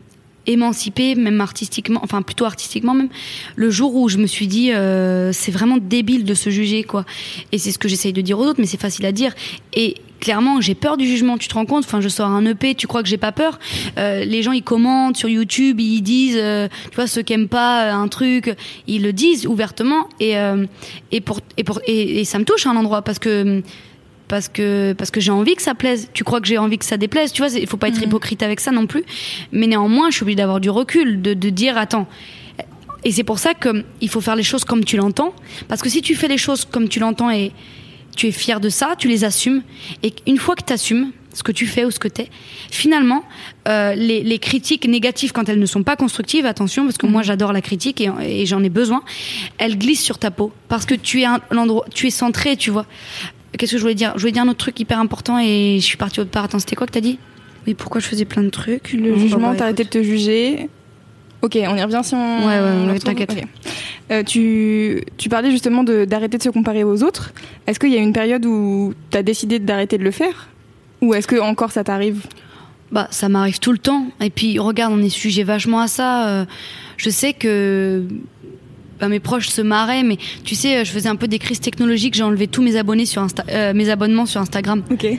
émancipée, même artistiquement, enfin plutôt artistiquement même, le jour où je me suis dit euh, c'est vraiment débile de se juger quoi. Et c'est ce que j'essaye de dire aux autres, mais c'est facile à dire. Et clairement, j'ai peur du jugement, tu te rends compte? Enfin, je sors un E P, tu crois que j'ai pas peur? Euh, les gens, ils commentent sur YouTube, ils disent, euh, tu vois, ceux qui aiment pas un truc, ils le disent ouvertement, et, euh, et, pour, et, pour, et, et ça me touche à un endroit, parce que, parce, que, parce que j'ai envie que ça plaise. Tu crois que j'ai envie que ça déplaise? Tu vois, il faut pas être mmh. hypocrite avec ça non plus. Mais néanmoins, je suis obligée d'avoir du recul, de, de dire, attends... Et c'est pour ça qu'il faut faire les choses comme tu l'entends, parce que si tu fais les choses comme tu l'entends et... tu es fier de ça, tu les assumes, et une fois que tu assumes ce que tu fais ou ce que t'es, finalement euh, les, les critiques négatives, quand elles ne sont pas constructives, attention, parce que mmh. moi j'adore la critique et, et j'en ai besoin, elles glissent sur ta peau parce que tu es un, l'endroit, tu es centré, tu vois. Qu'est-ce que je voulais dire? Je voulais dire un autre truc hyper important et je suis partie autre part. Attends, c'était quoi que t'as dit? Oui, pourquoi je faisais plein de trucs? Le oh, jugement, bah, t'arrêtais de te juger. Ok, on y revient si on... Ouais, ouais, ouais t'inquiète. Okay. Euh, tu, tu parlais justement de, d'arrêter de se comparer aux autres. Est-ce qu'il y a une période où t'as décidé d'arrêter de le faire? Ou est-ce que encore ça t'arrive? Bah, ça m'arrive tout le temps. Et puis, regarde, on est sujet vachement à ça. Euh, je sais que... Bah, mes proches se marraient, mais tu sais, je faisais un peu des crises technologiques. J'ai enlevé tous mes, abonnés sur Insta- euh, mes abonnements sur Instagram. Ok. Et...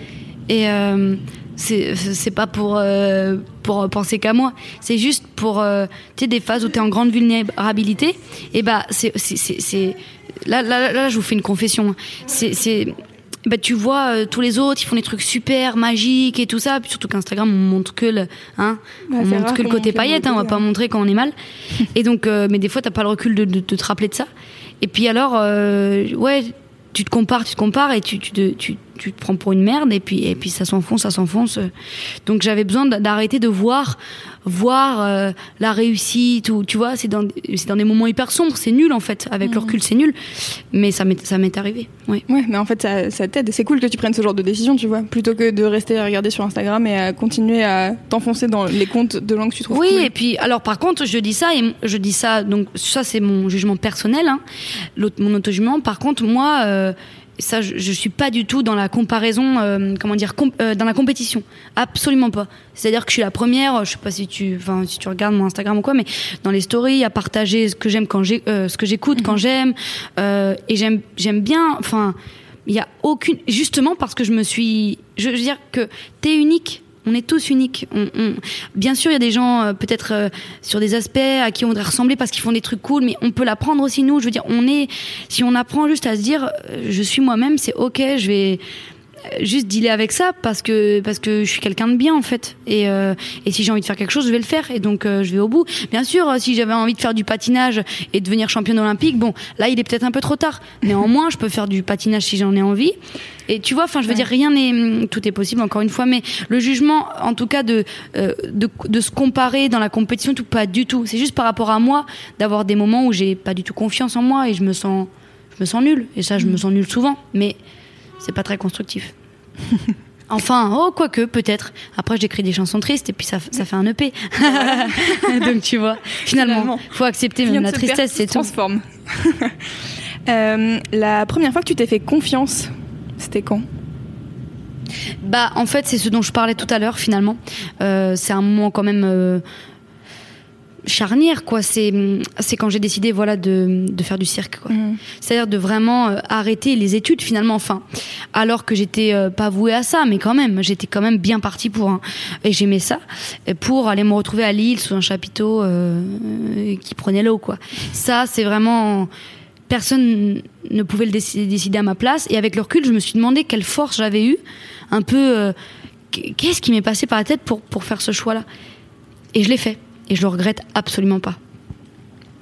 Euh, C'est, c'est pas pour, euh, pour penser qu'à moi, c'est juste pour euh, tu sais, des phases où t'es en grande vulnérabilité. Et bah, c'est, c'est, c'est, c'est... Là, là, là, je vous fais une confession. C'est, c'est... Bah, tu vois, euh, tous les autres, ils font des trucs super magiques et tout ça. Puis surtout qu'Instagram, on montre que le, hein, bah, on montre que le côté paillette, hein, on va pas montrer quand on est mal. Et donc, euh, mais des fois, t'as pas le recul de, de, de te rappeler de ça. Et puis alors, euh, ouais. Tu te compares, tu te compares et tu, tu, te, tu, tu te prends pour une merde et puis, et puis ça s'enfonce, ça s'enfonce. Donc j'avais besoin d'arrêter de voir, voir euh, la réussite. Ou, tu vois, c'est dans, c'est dans des moments hyper sombres, c'est nul en fait. Avec mmh. le recul, c'est nul. Mais ça m'est, ça m'est arrivé. Oui, ouais, mais en fait ça, ça t'aide. C'est cool que tu prennes ce genre de décision, tu vois. Plutôt que de rester à regarder sur Instagram et à continuer à t'enfoncer dans les comptes de gens que tu trouves. Oui, cool. Et puis alors par contre, je dis ça, et je dis ça, donc ça c'est mon jugement personnel, hein, l'autre, mon auto-jugement. Par contre, moi. Euh, ça, je, je suis pas du tout dans la comparaison, euh, comment dire, comp- euh, dans la compétition, absolument pas. C'est-à-dire que je suis la première, je sais pas si tu, enfin si tu regardes mon Instagram ou quoi, mais dans les stories à partager ce que j'aime quand j'ai, euh, ce que j'écoute mmh. quand j'aime, euh, et j'aime, j'aime bien. Enfin, il y a aucune, justement parce que je me suis, je, je veux dire que t'es unique. On est tous uniques. On, on... Bien sûr, il y a des gens euh, peut-être euh, sur des aspects à qui on voudrait ressembler parce qu'ils font des trucs cool, mais on peut l'apprendre aussi nous. Je veux dire, on est, si on apprend juste à se dire, euh, je suis moi-même, c'est ok. Je vais juste dealer avec ça parce que parce que je suis quelqu'un de bien en fait. Et euh, et si j'ai envie de faire quelque chose, je vais le faire. Et donc euh, je vais au bout. Bien sûr, euh, si j'avais envie de faire du patinage et de devenir championne olympique, bon, là il est peut-être un peu trop tard. Néanmoins, je peux faire du patinage si j'en ai envie. Et tu vois, enfin, je veux ouais. dire, rien n'est, tout est possible encore une fois, mais le jugement, en tout cas, de, euh, de, de se comparer dans la compétition, tout, pas du tout. C'est juste par rapport à moi, d'avoir des moments où j'ai pas du tout confiance en moi et je me sens, je me sens nulle. Et ça, je mmh. me sens nulle souvent, mais c'est pas très constructif. Enfin, oh, quoique, peut-être. Après, j'écris des chansons tristes et puis ça, ça fait un E P. Donc, tu vois, finalement, finalement faut accepter même la tristesse, c'est tout. Se transforme. euh, la première fois que tu t'es fait confiance, c'était quand? Bah, en fait, c'est ce dont je parlais tout à l'heure, finalement. Euh, c'est un moment quand même euh, charnière, quoi. C'est, c'est quand j'ai décidé, voilà, de, de faire du cirque, quoi. Mmh. C'est-à-dire de vraiment euh, arrêter les études, finalement. Enfin, alors que j'étais euh, pas vouée à ça, mais quand même, j'étais quand même bien partie pour. Hein, et j'aimais ça, pour aller me retrouver à Lille sous un chapiteau euh, qui prenait l'eau, quoi. Ça, c'est vraiment. Personne ne pouvait le décider à ma place. Et avec le recul, je me suis demandé quelle force j'avais eue. Un peu, euh, qu'est-ce qui m'est passé par la tête pour, pour faire ce choix-là? Et je l'ai fait. Et je le regrette absolument pas.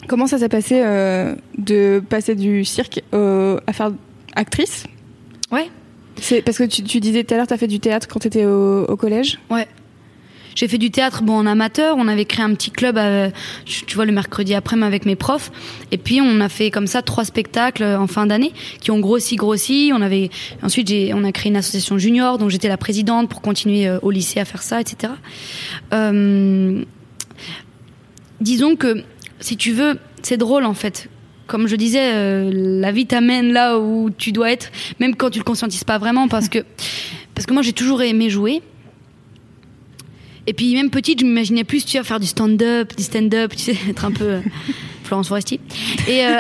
Comment ça s'est passé euh, de passer du cirque euh, à faire actrice? Ouais. C'est parce que tu, tu disais tout à l'heure, t'as fait du théâtre quand t'étais au, au collège? Ouais. J'ai fait du théâtre bon en amateur, on avait créé un petit club euh, tu vois le mercredi après-midi avec mes profs et puis on a fait comme ça trois spectacles en fin d'année qui ont grossi grossi, on avait ensuite j'ai on a créé une association junior dont j'étais la présidente pour continuer euh, au lycée à faire ça, et cetera. Euh, disons que si tu veux, c'est drôle en fait. Comme je disais, euh, la vie t'amène là où tu dois être, même quand tu le conscientises pas vraiment, parce que parce que moi j'ai toujours aimé jouer. Et puis même petite, je m'imaginais plus tu vas faire du stand-up, du stand-up, tu sais, être un peu euh, Florence Foresti. Et, euh,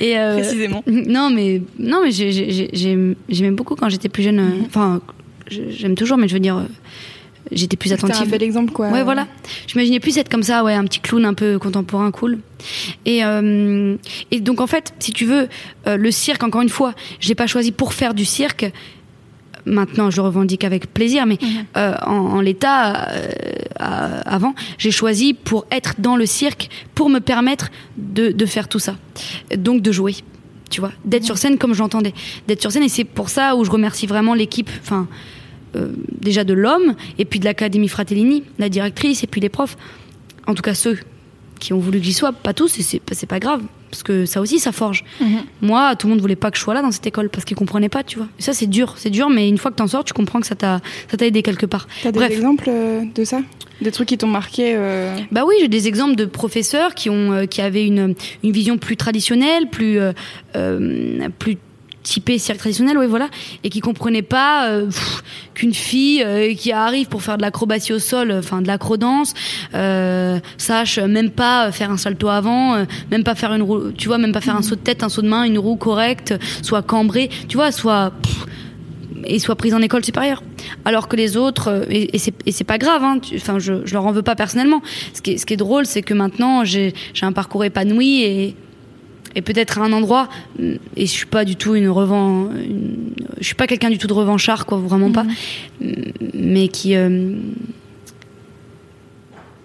et euh, précisément. Non mais non mais j'ai, j'ai, j'ai, j'aimais beaucoup quand j'étais plus jeune. Enfin, euh, j'aime toujours, mais je veux dire. Euh, J'étais plus attentive. C'était un bel exemple, quoi. Ouais, voilà. J'imaginais plus être comme ça, ouais, un petit clown un peu contemporain, cool. Et, euh, et donc, en fait, si tu veux, euh, le cirque, encore une fois, je l'ai pas choisi pour faire du cirque. Maintenant, je le revendique avec plaisir, mais mm-hmm. euh, en, en l'état, euh, euh, avant, j'ai choisi pour être dans le cirque, pour me permettre de, de faire tout ça. Donc, de jouer. Tu vois, d'être mm-hmm. sur scène comme j'entendais. D'être sur scène, et c'est pour ça où je remercie vraiment l'équipe, enfin... Euh, déjà de Lhomme et puis de l'Académie Fratellini, la directrice et puis les profs, en tout cas ceux qui ont voulu que j'y sois, pas tous, et c'est, c'est pas grave parce que ça aussi ça forge. Mmh. Moi, tout le monde voulait pas que je sois là dans cette école parce qu'ils comprenaient pas, tu vois. Et ça c'est dur, c'est dur, mais une fois que t'en sors, tu comprends que ça t'a, ça t'a aidé quelque part. T'as Bref. Des exemples de ça, des trucs qui t'ont marqué euh... Bah oui, j'ai des exemples de professeurs qui ont, euh, qui avaient une, une vision plus traditionnelle, plus, euh, euh, plus typé cirque traditionnel, oui voilà, et qui comprenait pas euh, pff, qu'une fille euh, qui arrive pour faire de l'acrobatie au sol, enfin euh, de l'acrodance, euh, sache même pas faire un salto avant, euh, même pas faire une roue, tu vois, même pas faire mmh. un saut de tête, un saut de main, une roue correcte, soit cambrée, tu vois, soit pff, et soit prise en école supérieure. Alors que les autres, euh, et, et, c'est, et c'est pas grave, hein, tu, enfin je, je leur en veux pas personnellement. Ce qui est, ce qui est drôle, c'est que maintenant j'ai, j'ai un parcours épanoui et Et peut-être à un endroit, et je suis pas du tout une revanche, une... je suis pas quelqu'un du tout de revanchard, quoi, vraiment pas, mmh. mais qui euh...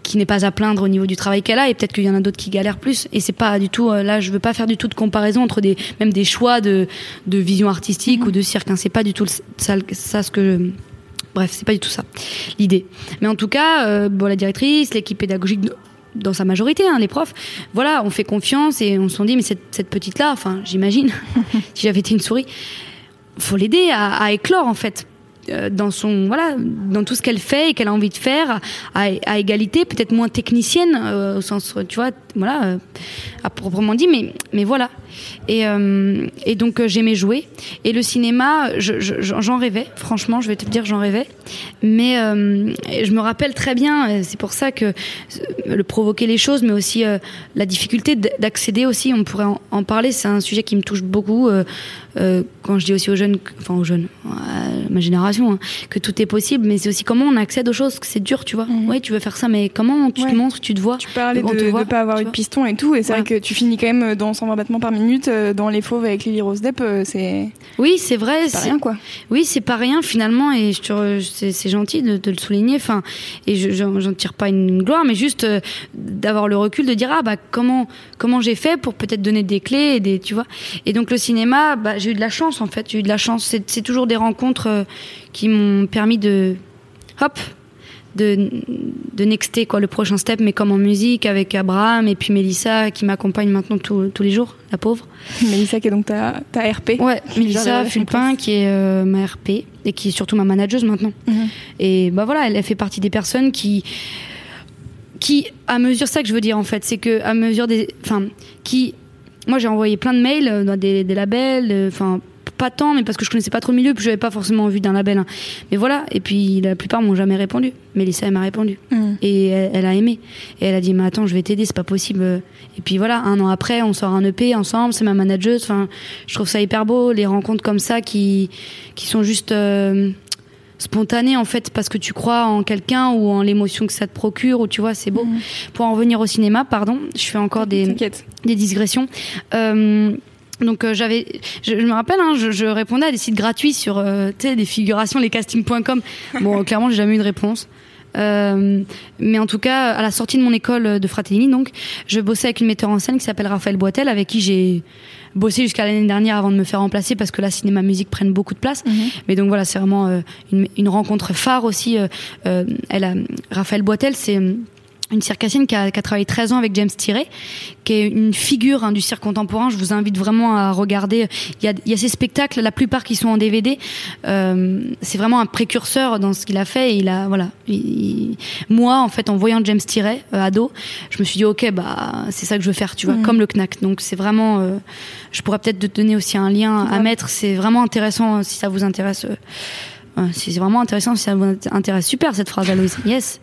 qui n'est pas à plaindre au niveau du travail qu'elle a, et peut-être qu'il y en a d'autres qui galèrent plus. Et c'est pas du tout, là, je veux pas faire du tout de comparaison entre des même des choix de de vision artistique mmh. ou de cirque. Hein. C'est pas du tout ça, ça ce que je... bref, c'est pas du tout ça l'idée. Mais en tout cas, euh, bon, la directrice, l'équipe pédagogique. De... dans sa majorité, hein, les profs, voilà, on fait confiance et on se dit mais cette, cette petite-là, enfin, j'imagine, si j'avais été une souris, faut l'aider à, à éclore en fait, euh, dans son, voilà, dans tout ce qu'elle fait et qu'elle a envie de faire, à, à égalité, peut-être moins technicienne euh, au sens, tu vois, voilà, euh, à proprement dit, mais, mais voilà. Et, euh, et donc euh, j'aimais jouer et le cinéma, je, je, j'en rêvais, franchement, je vais te dire, j'en rêvais. Mais euh, je me rappelle très bien, c'est pour ça que le provoquer les choses, mais aussi euh, la difficulté d'accéder aussi, on pourrait en, en parler, c'est un sujet qui me touche beaucoup euh, euh, quand je dis aussi aux jeunes, enfin aux jeunes, à ma génération, hein, que tout est possible, mais c'est aussi comment on accède aux choses, que c'est dur, tu vois. Mm-hmm. Ouais, tu veux faire ça, mais comment tu ouais. te montres, tu te vois. Tu parlais de ne pas avoir eu de piston et tout, et c'est voilà. vrai que tu finis quand même dans cent vingt battements par minute. Dans Les Fauves avec Lily Rose Depp, c'est oui c'est vrai c'est pas c'est... rien quoi oui c'est pas rien finalement et je te re... c'est, c'est gentil de, de le souligner enfin et je, j'en, j'en tire pas une gloire mais juste euh, d'avoir le recul de dire ah bah comment comment j'ai fait pour peut-être donner des clés et des tu vois et donc le cinéma bah j'ai eu de la chance en fait j'ai eu de la chance c'est, c'est toujours des rencontres euh, qui m'ont permis de hop de de nexter quoi le prochain step mais comme en musique avec Abraham et puis Mélissa qui m'accompagne maintenant tous tous les jours la pauvre Mélissa qui est donc ta ta R P ouais Mélissa Phulpin qui est euh, ma R P et qui est surtout ma manageuse maintenant mm-hmm. et bah voilà elle, elle fait partie des personnes qui qui à mesure ça que je veux dire en fait c'est que à mesure des enfin qui moi j'ai envoyé plein de mails dans des des labels enfin pas tant, mais parce que je connaissais pas trop le milieu, puis j'avais pas forcément envie d'un label. Hein. Mais voilà, et puis la plupart m'ont jamais répondu. Mélissa, elle m'a répondu. Mmh. Et elle, elle a aimé. Et elle a dit, mais attends, je vais t'aider, c'est pas possible. Et puis voilà, un an après, on sort un E P ensemble, c'est ma manageuse. Enfin, je trouve ça hyper beau, les rencontres comme ça qui, qui sont juste euh, spontanées, en fait, parce que tu crois en quelqu'un ou en l'émotion que ça te procure, ou tu vois, c'est beau. Mmh. Pour en revenir au cinéma, pardon, je fais encore des, des digressions. Euh, Donc euh, j'avais, je, je me rappelle, hein, je, je répondais à des sites gratuits sur, euh, tu sais, des figurations, les castings point com. Bon, clairement, j'ai jamais eu de réponse. Euh, mais en tout cas, à la sortie de mon école de Fratellini, donc, je bossais avec une metteur en scène qui s'appelle Raphaëlle Boitel, avec qui j'ai, bossé jusqu'à l'année dernière avant de me faire remplacer, parce que là, cinéma, musique prennent beaucoup de place. Mmh. Mais donc voilà, c'est vraiment euh, une, une rencontre phare aussi. Euh, euh, elle a, Raphaëlle Boitel, c'est une circassienne qui a, qui a travaillé treize ans avec James Thierrée, qui est une figure hein, du cirque contemporain. Je vous invite vraiment à regarder. Il y a, il y a ces spectacles, la plupart qui sont en D V D. Euh, c'est vraiment un précurseur dans ce qu'il a fait. Et il a, voilà. Il, moi, en fait, en voyant James Thierrée, euh, ado, je me suis dit, ok, bah, c'est ça que je veux faire, tu vois, mmh. comme le C N A C. Donc, c'est vraiment. Euh, je pourrais peut-être te donner aussi un lien ouais. à mettre. C'est vraiment intéressant si ça vous intéresse. Euh, C'est vraiment intéressant, si ça vous intéresse. Super cette phrase, Aloïse. Yes.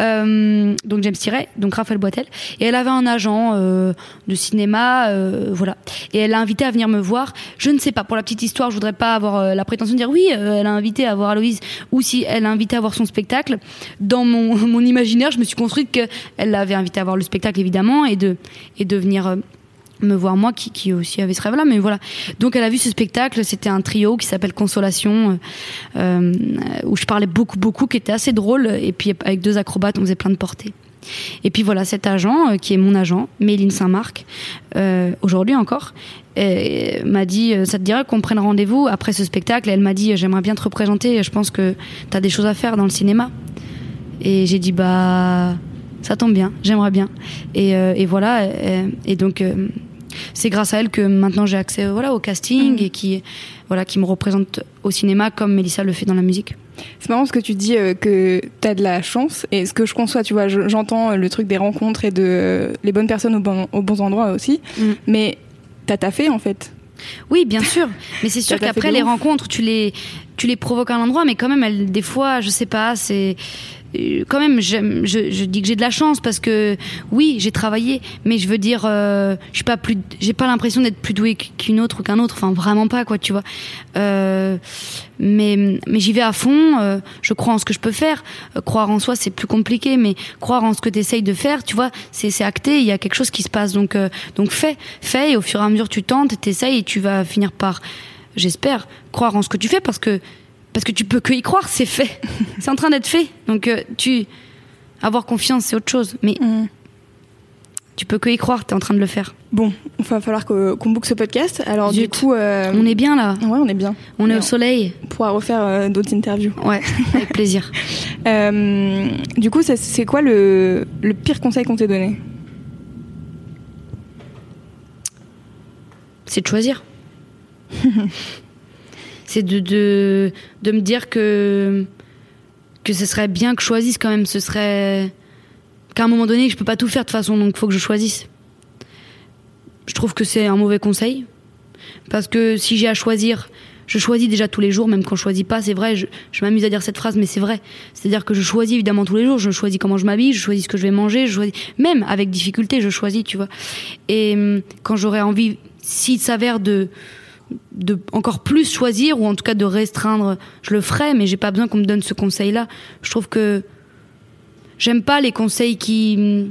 Euh, donc James Thierrée, donc Raphaëlle Boitel. Et elle avait un agent euh, de cinéma, euh, voilà. Et elle l'a invité à venir me voir. Je ne sais pas, pour la petite histoire, je voudrais pas avoir euh, la prétention de dire oui, euh, elle a invité à voir Aloïse, ou si elle a invité à voir son spectacle. Dans mon, mon imaginaire, je me suis construite qu'elle l'avait invité à voir le spectacle, évidemment, et de, et de venir... Euh, me voir moi qui, qui aussi avait ce rêve là, mais voilà. Donc elle a vu ce spectacle, c'était un trio qui s'appelle Consolation, euh, où je parlais beaucoup beaucoup, qui était assez drôle, et puis avec deux acrobates on faisait plein de portées. Et puis voilà, cet agent, euh, qui est mon agent, Méline Saint-Marc, euh, aujourd'hui encore, et, et m'a dit, euh, ça te dirait qu'on prenne rendez-vous après ce spectacle, et elle m'a dit, j'aimerais bien te représenter, je pense que t'as des choses à faire dans le cinéma. Et j'ai dit, bah ça tombe bien, j'aimerais bien. Et, euh, et voilà, et, et donc... Euh, c'est grâce à elle que maintenant j'ai accès voilà, au casting mmh. et qui, voilà, qui me représente au cinéma comme Mélissa le fait dans la musique. C'est marrant ce que tu dis, euh, que t'as de la chance, et ce que je conçois, tu vois, je, j'entends le truc des rencontres et de euh, les bonnes personnes aux, bon, aux bons endroits aussi, mmh. mais t'as taffé en fait. Oui, bien sûr, mais c'est sûr qu'après les ouf. rencontres, tu les, tu les provoques à un endroit, mais quand même, elles, des fois, je sais pas, c'est... Quand même, je, je, je dis que j'ai de la chance parce que oui, j'ai travaillé, mais je veux dire, euh, je suis pas plus, j'ai pas l'impression d'être plus douée qu'une autre ou qu'un autre, enfin vraiment pas quoi, tu vois. Euh, mais mais j'y vais à fond, euh, je crois en ce que je peux faire. Euh, croire en soi, c'est plus compliqué, mais croire en ce que t'essayes de faire, tu vois, c'est c'est acté. Il y a quelque chose qui se passe, donc euh, donc fais, fais, et au fur et à mesure tu tentes, t'essayes, et tu vas finir par, j'espère, croire en ce que tu fais parce que. Parce que tu peux que y croire, c'est fait. C'est en train d'être fait. Donc, euh, tu... avoir confiance, c'est autre chose. Mais mmh. tu peux que y croire, t'es en train de le faire. Bon, il va falloir que, qu'on boucle ce podcast. Alors, Zut. du coup... Euh... On est bien, là. Ouais, on est bien. On Alors, est au soleil. On pourra refaire euh, d'autres interviews. Ouais, avec plaisir. euh, du coup, c'est, c'est quoi le, le pire conseil qu'on t'ait donné ? C'est de choisir. C'est de, de, de me dire que, que ce serait bien que je choisisse quand même. Ce serait qu'à un moment donné, je peux pas tout faire de toute façon, donc il faut que je choisisse. Je trouve que c'est un mauvais conseil. Parce que si j'ai à choisir, je choisis déjà tous les jours, même quand je choisis pas, c'est vrai, je, je m'amuse à dire cette phrase, mais c'est vrai. C'est-à-dire que je choisis évidemment tous les jours, je choisis comment je m'habille, je choisis ce que je vais manger, je choisis, même avec difficulté, je choisis, tu vois. Et quand j'aurais envie, s'il s'avère de... de encore plus choisir, ou en tout cas de restreindre, je le ferai, mais j'ai pas besoin qu'on me donne ce conseil là. Je trouve que j'aime pas les conseils qui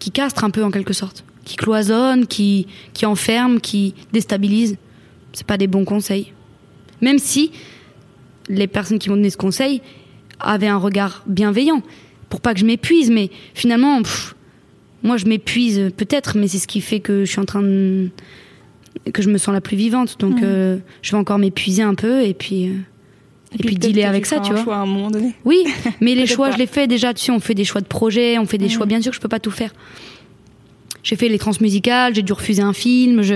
qui castrent un peu en quelque sorte, qui cloisonnent, qui qui enferment, qui déstabilisent. C'est pas des bons conseils, même si les personnes qui m'ont donné ce conseil avaient un regard bienveillant pour pas que je m'épuise, mais finalement pff, moi je m'épuise peut-être, mais c'est ce qui fait que je suis en train de que je me sens la plus vivante, donc mmh. euh, je vais encore m'épuiser un peu, et puis euh, et, et puis, puis dealer avec ça, tu vois. Choix à un moment donné. Oui, mais les choix, pas. je les fais déjà. Tu sais, on fait des choix de projet, on fait des mmh. choix. Bien sûr, que je peux pas tout faire. J'ai fait les transmusicales, j'ai dû refuser un film. Je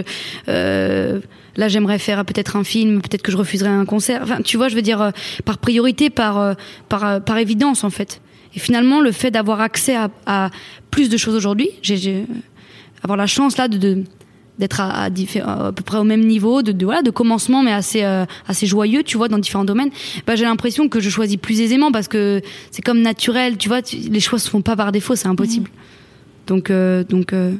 euh, là, j'aimerais faire peut-être un film, peut-être que je refuserais un concert. Enfin, tu vois, je veux dire euh, par priorité, par euh, par euh, par évidence en fait. Et finalement, le fait d'avoir accès à, à plus de choses aujourd'hui, j'ai, j'ai avoir la chance là de, de d'être à, à, à peu près au même niveau de, de voilà de commencement, mais assez euh, assez joyeux, tu vois, dans différents domaines. Bah j'ai l'impression que je choisis plus aisément parce que c'est comme naturel, tu vois, tu, les choix se font pas par défaut, c'est impossible. Mmh. Donc euh, donc euh,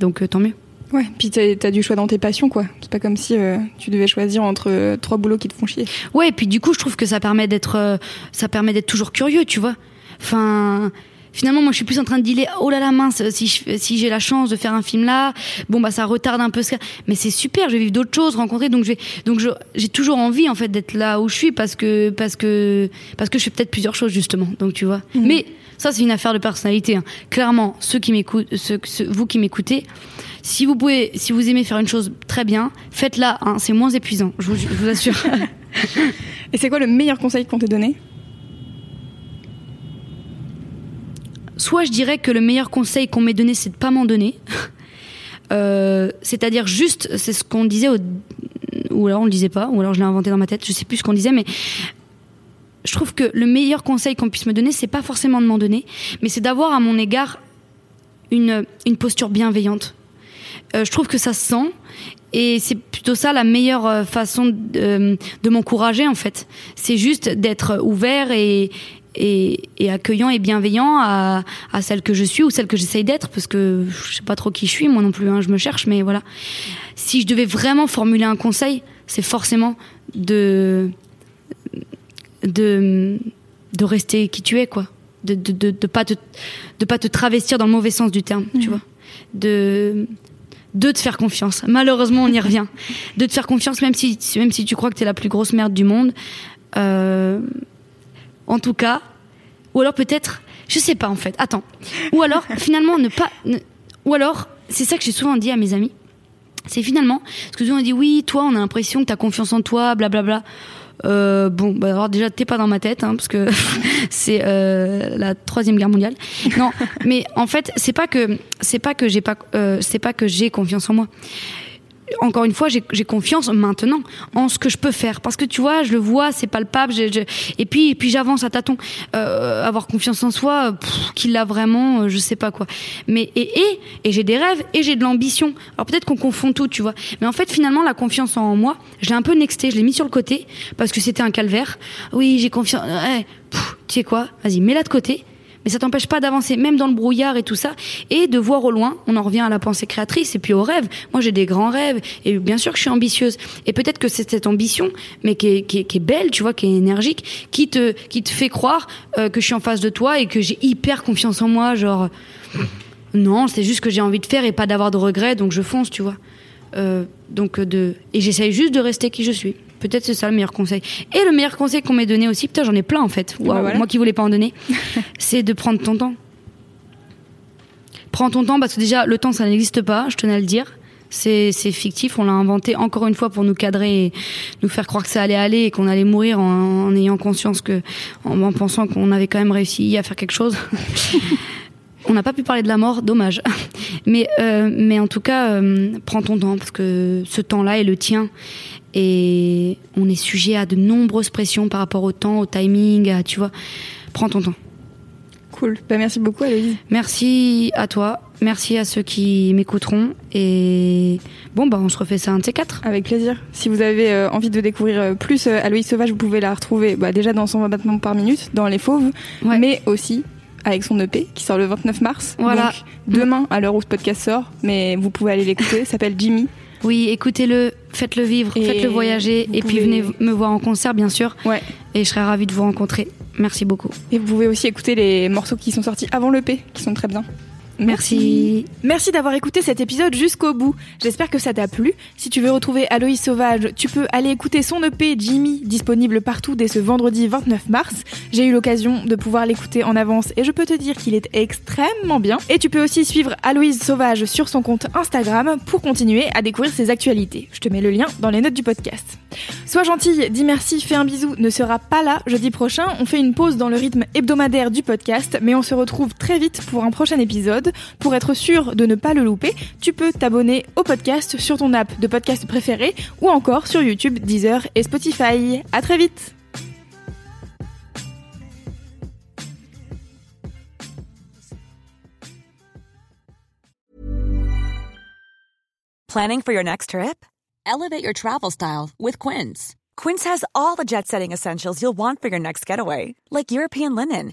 donc euh, tant mieux. Ouais, puis t'as, t'as du choix dans tes passions, quoi. C'est pas comme si euh, tu devais choisir entre euh, trois boulots qui te font chier. Ouais, et puis du coup, je trouve que ça permet d'être euh, ça permet d'être toujours curieux, tu vois. Enfin, finalement, moi, je suis plus en train de dealer. Oh là là, mince, si, je, si j'ai la chance de faire un film là, bon bah ça retarde un peu ce. Mais c'est super, je vais vivre d'autres choses, rencontrer. Donc je vais, donc je, j'ai toujours envie en fait d'être là où je suis parce que parce que parce que je fais peut-être plusieurs choses justement. Donc tu vois. Mmh. Mais Ça, c'est une affaire de personnalité, hein. Clairement, ceux qui m'écoutent, ceux, ceux, vous qui m'écoutez, si vous pouvez, si vous aimez faire une chose très bien, faites-la, hein, c'est moins épuisant, je vous, je vous assure. Et c'est quoi le meilleur conseil qu'on t'ait donné ? Soit je dirais que le meilleur conseil qu'on m'ait donné, c'est de ne pas m'en donner. Euh, c'est-à-dire juste, c'est ce qu'on disait, au... ou alors on ne le disait pas, ou alors je l'ai inventé dans ma tête, je ne sais plus ce qu'on disait, mais je trouve que le meilleur conseil qu'on puisse me donner, c'est pas forcément de m'en donner, mais c'est d'avoir à mon égard une, une posture bienveillante. Euh, je trouve que ça se sent, et c'est plutôt ça la meilleure façon de, euh, de m'encourager, en fait. C'est juste d'être ouvert et... Et, et accueillant et bienveillant à, à celle que je suis ou celle que j'essaye d'être, parce que je sais pas trop qui je suis moi non plus, hein, je me cherche, mais voilà. Si je devais vraiment formuler un conseil, c'est forcément de de de rester qui tu es, quoi, de de de, de pas te de pas te travestir dans le mauvais sens du terme, mmh. tu vois, de de te faire confiance. Malheureusement, on y revient. De te faire confiance, même si même si tu crois que t'es la plus grosse merde du monde. Euh, En tout cas, ou alors peut-être, je sais pas en fait, attends. Ou alors, finalement, ne pas. Ne, ou alors, c'est ça que j'ai souvent dit à mes amis, c'est finalement, parce que souvent on dit, oui, toi, on a l'impression que t'as confiance en toi, blablabla. Euh, bon, bah, alors déjà, t'es pas dans ma tête, hein, parce que c'est euh, la troisième guerre mondiale. Non, mais en fait, c'est pas que, c'est pas que j'ai pas, euh, c'est pas que j'ai confiance en moi. Encore une fois, j'ai, j'ai confiance maintenant en ce que je peux faire, parce que tu vois, je le vois, c'est palpable. Je, je... Et puis, et puis j'avance à tâtons. Euh, avoir confiance en soi, pff, qu'il l'a vraiment, euh, je sais pas quoi. Mais et, et et j'ai des rêves et j'ai de l'ambition. Alors peut-être qu'on confond tout, tu vois. Mais en fait, finalement, la confiance en moi, je l'ai un peu nextée, je l'ai mis sur le côté parce que c'était un calvaire. Oui, j'ai confiance. Hey, pff, tu sais quoi ? Vas-y, mets-la de côté. Mais ça t'empêche pas d'avancer, même dans le brouillard et tout ça, et de voir au loin. On en revient à la pensée créatrice et puis aux rêves. Moi, j'ai des grands rêves, et bien sûr que je suis ambitieuse. Et peut-être que c'est cette ambition, mais qui est, qui est, qui est belle, tu vois, qui est énergique, qui te, qui te fait croire euh, que je suis en face de toi et que j'ai hyper confiance en moi. Genre, non, c'est juste que j'ai envie de faire et pas d'avoir de regrets, donc je fonce, tu vois. Euh, donc de, et j'essaye juste de rester qui je suis. Peut-être c'est ça le meilleur conseil. Et le meilleur conseil qu'on m'ait donné aussi, putain, j'en ai plein en fait. Wow, bah voilà. Moi qui voulais pas en donner, c'est de prendre ton temps. Prends ton temps, parce que déjà le temps ça n'existe pas, je tenais à le dire. C'est, c'est fictif, on l'a inventé encore une fois pour nous cadrer et nous faire croire que ça allait aller et qu'on allait mourir en, en ayant conscience que, en, en pensant qu'on avait quand même réussi à faire quelque chose. On n'a pas pu parler de la mort, dommage. Mais, euh, mais en tout cas, euh, prends ton temps, parce que ce temps-là est le tien. Et on est sujet à de nombreuses pressions par rapport au temps, au timing, à, tu vois. Prends ton temps. Cool. Bah, merci beaucoup, Aloïse. Merci à toi. Merci à ceux qui m'écouteront. Et bon, bah, on se refait ça un de ces quatre. Avec plaisir. Si vous avez euh, envie de découvrir euh, plus euh, Aloïse Sauvage, vous pouvez la retrouver bah, déjà dans cent vingt battements par minute, dans Les Fauves, ouais. Mais aussi avec son E P qui sort le vingt-neuf mars. Voilà. Donc, demain, à l'heure où ce podcast sort, mais vous pouvez aller l'écouter. Ça s'appelle Jimmy. Oui, écoutez-le, faites-le vivre, et faites-le voyager, et puis pouvez... venez me voir en concert, bien sûr. Ouais. Et je serai ravie de vous rencontrer. Merci beaucoup. Et vous pouvez aussi écouter les morceaux qui sont sortis avant l'E P, qui sont très bien. Merci. Merci d'avoir écouté cet épisode jusqu'au bout. J'espère que ça t'a plu. Si tu veux retrouver Aloïse Sauvage, tu peux aller écouter son E P Jimmy, disponible partout dès ce vendredi vingt-neuf mars. J'ai eu l'occasion de pouvoir l'écouter en avance et je peux te dire qu'il est extrêmement bien. Et tu peux aussi suivre Aloïse Sauvage sur son compte Instagram pour continuer à découvrir ses actualités. Je te mets le lien dans les notes du podcast. Sois gentille, dis merci, fais un bisou ne sera pas là jeudi prochain. On fait une pause dans le rythme hebdomadaire du podcast, mais on se retrouve très vite pour un prochain épisode. Pour être sûr de ne pas le louper, tu peux t'abonner au podcast sur ton app de podcast préféré ou encore sur YouTube, Deezer et Spotify. À très vite! Planning for your next trip? Elevate your travel style with Quince. Quince has all the jet-setting essentials you'll want for your next getaway, like European linen,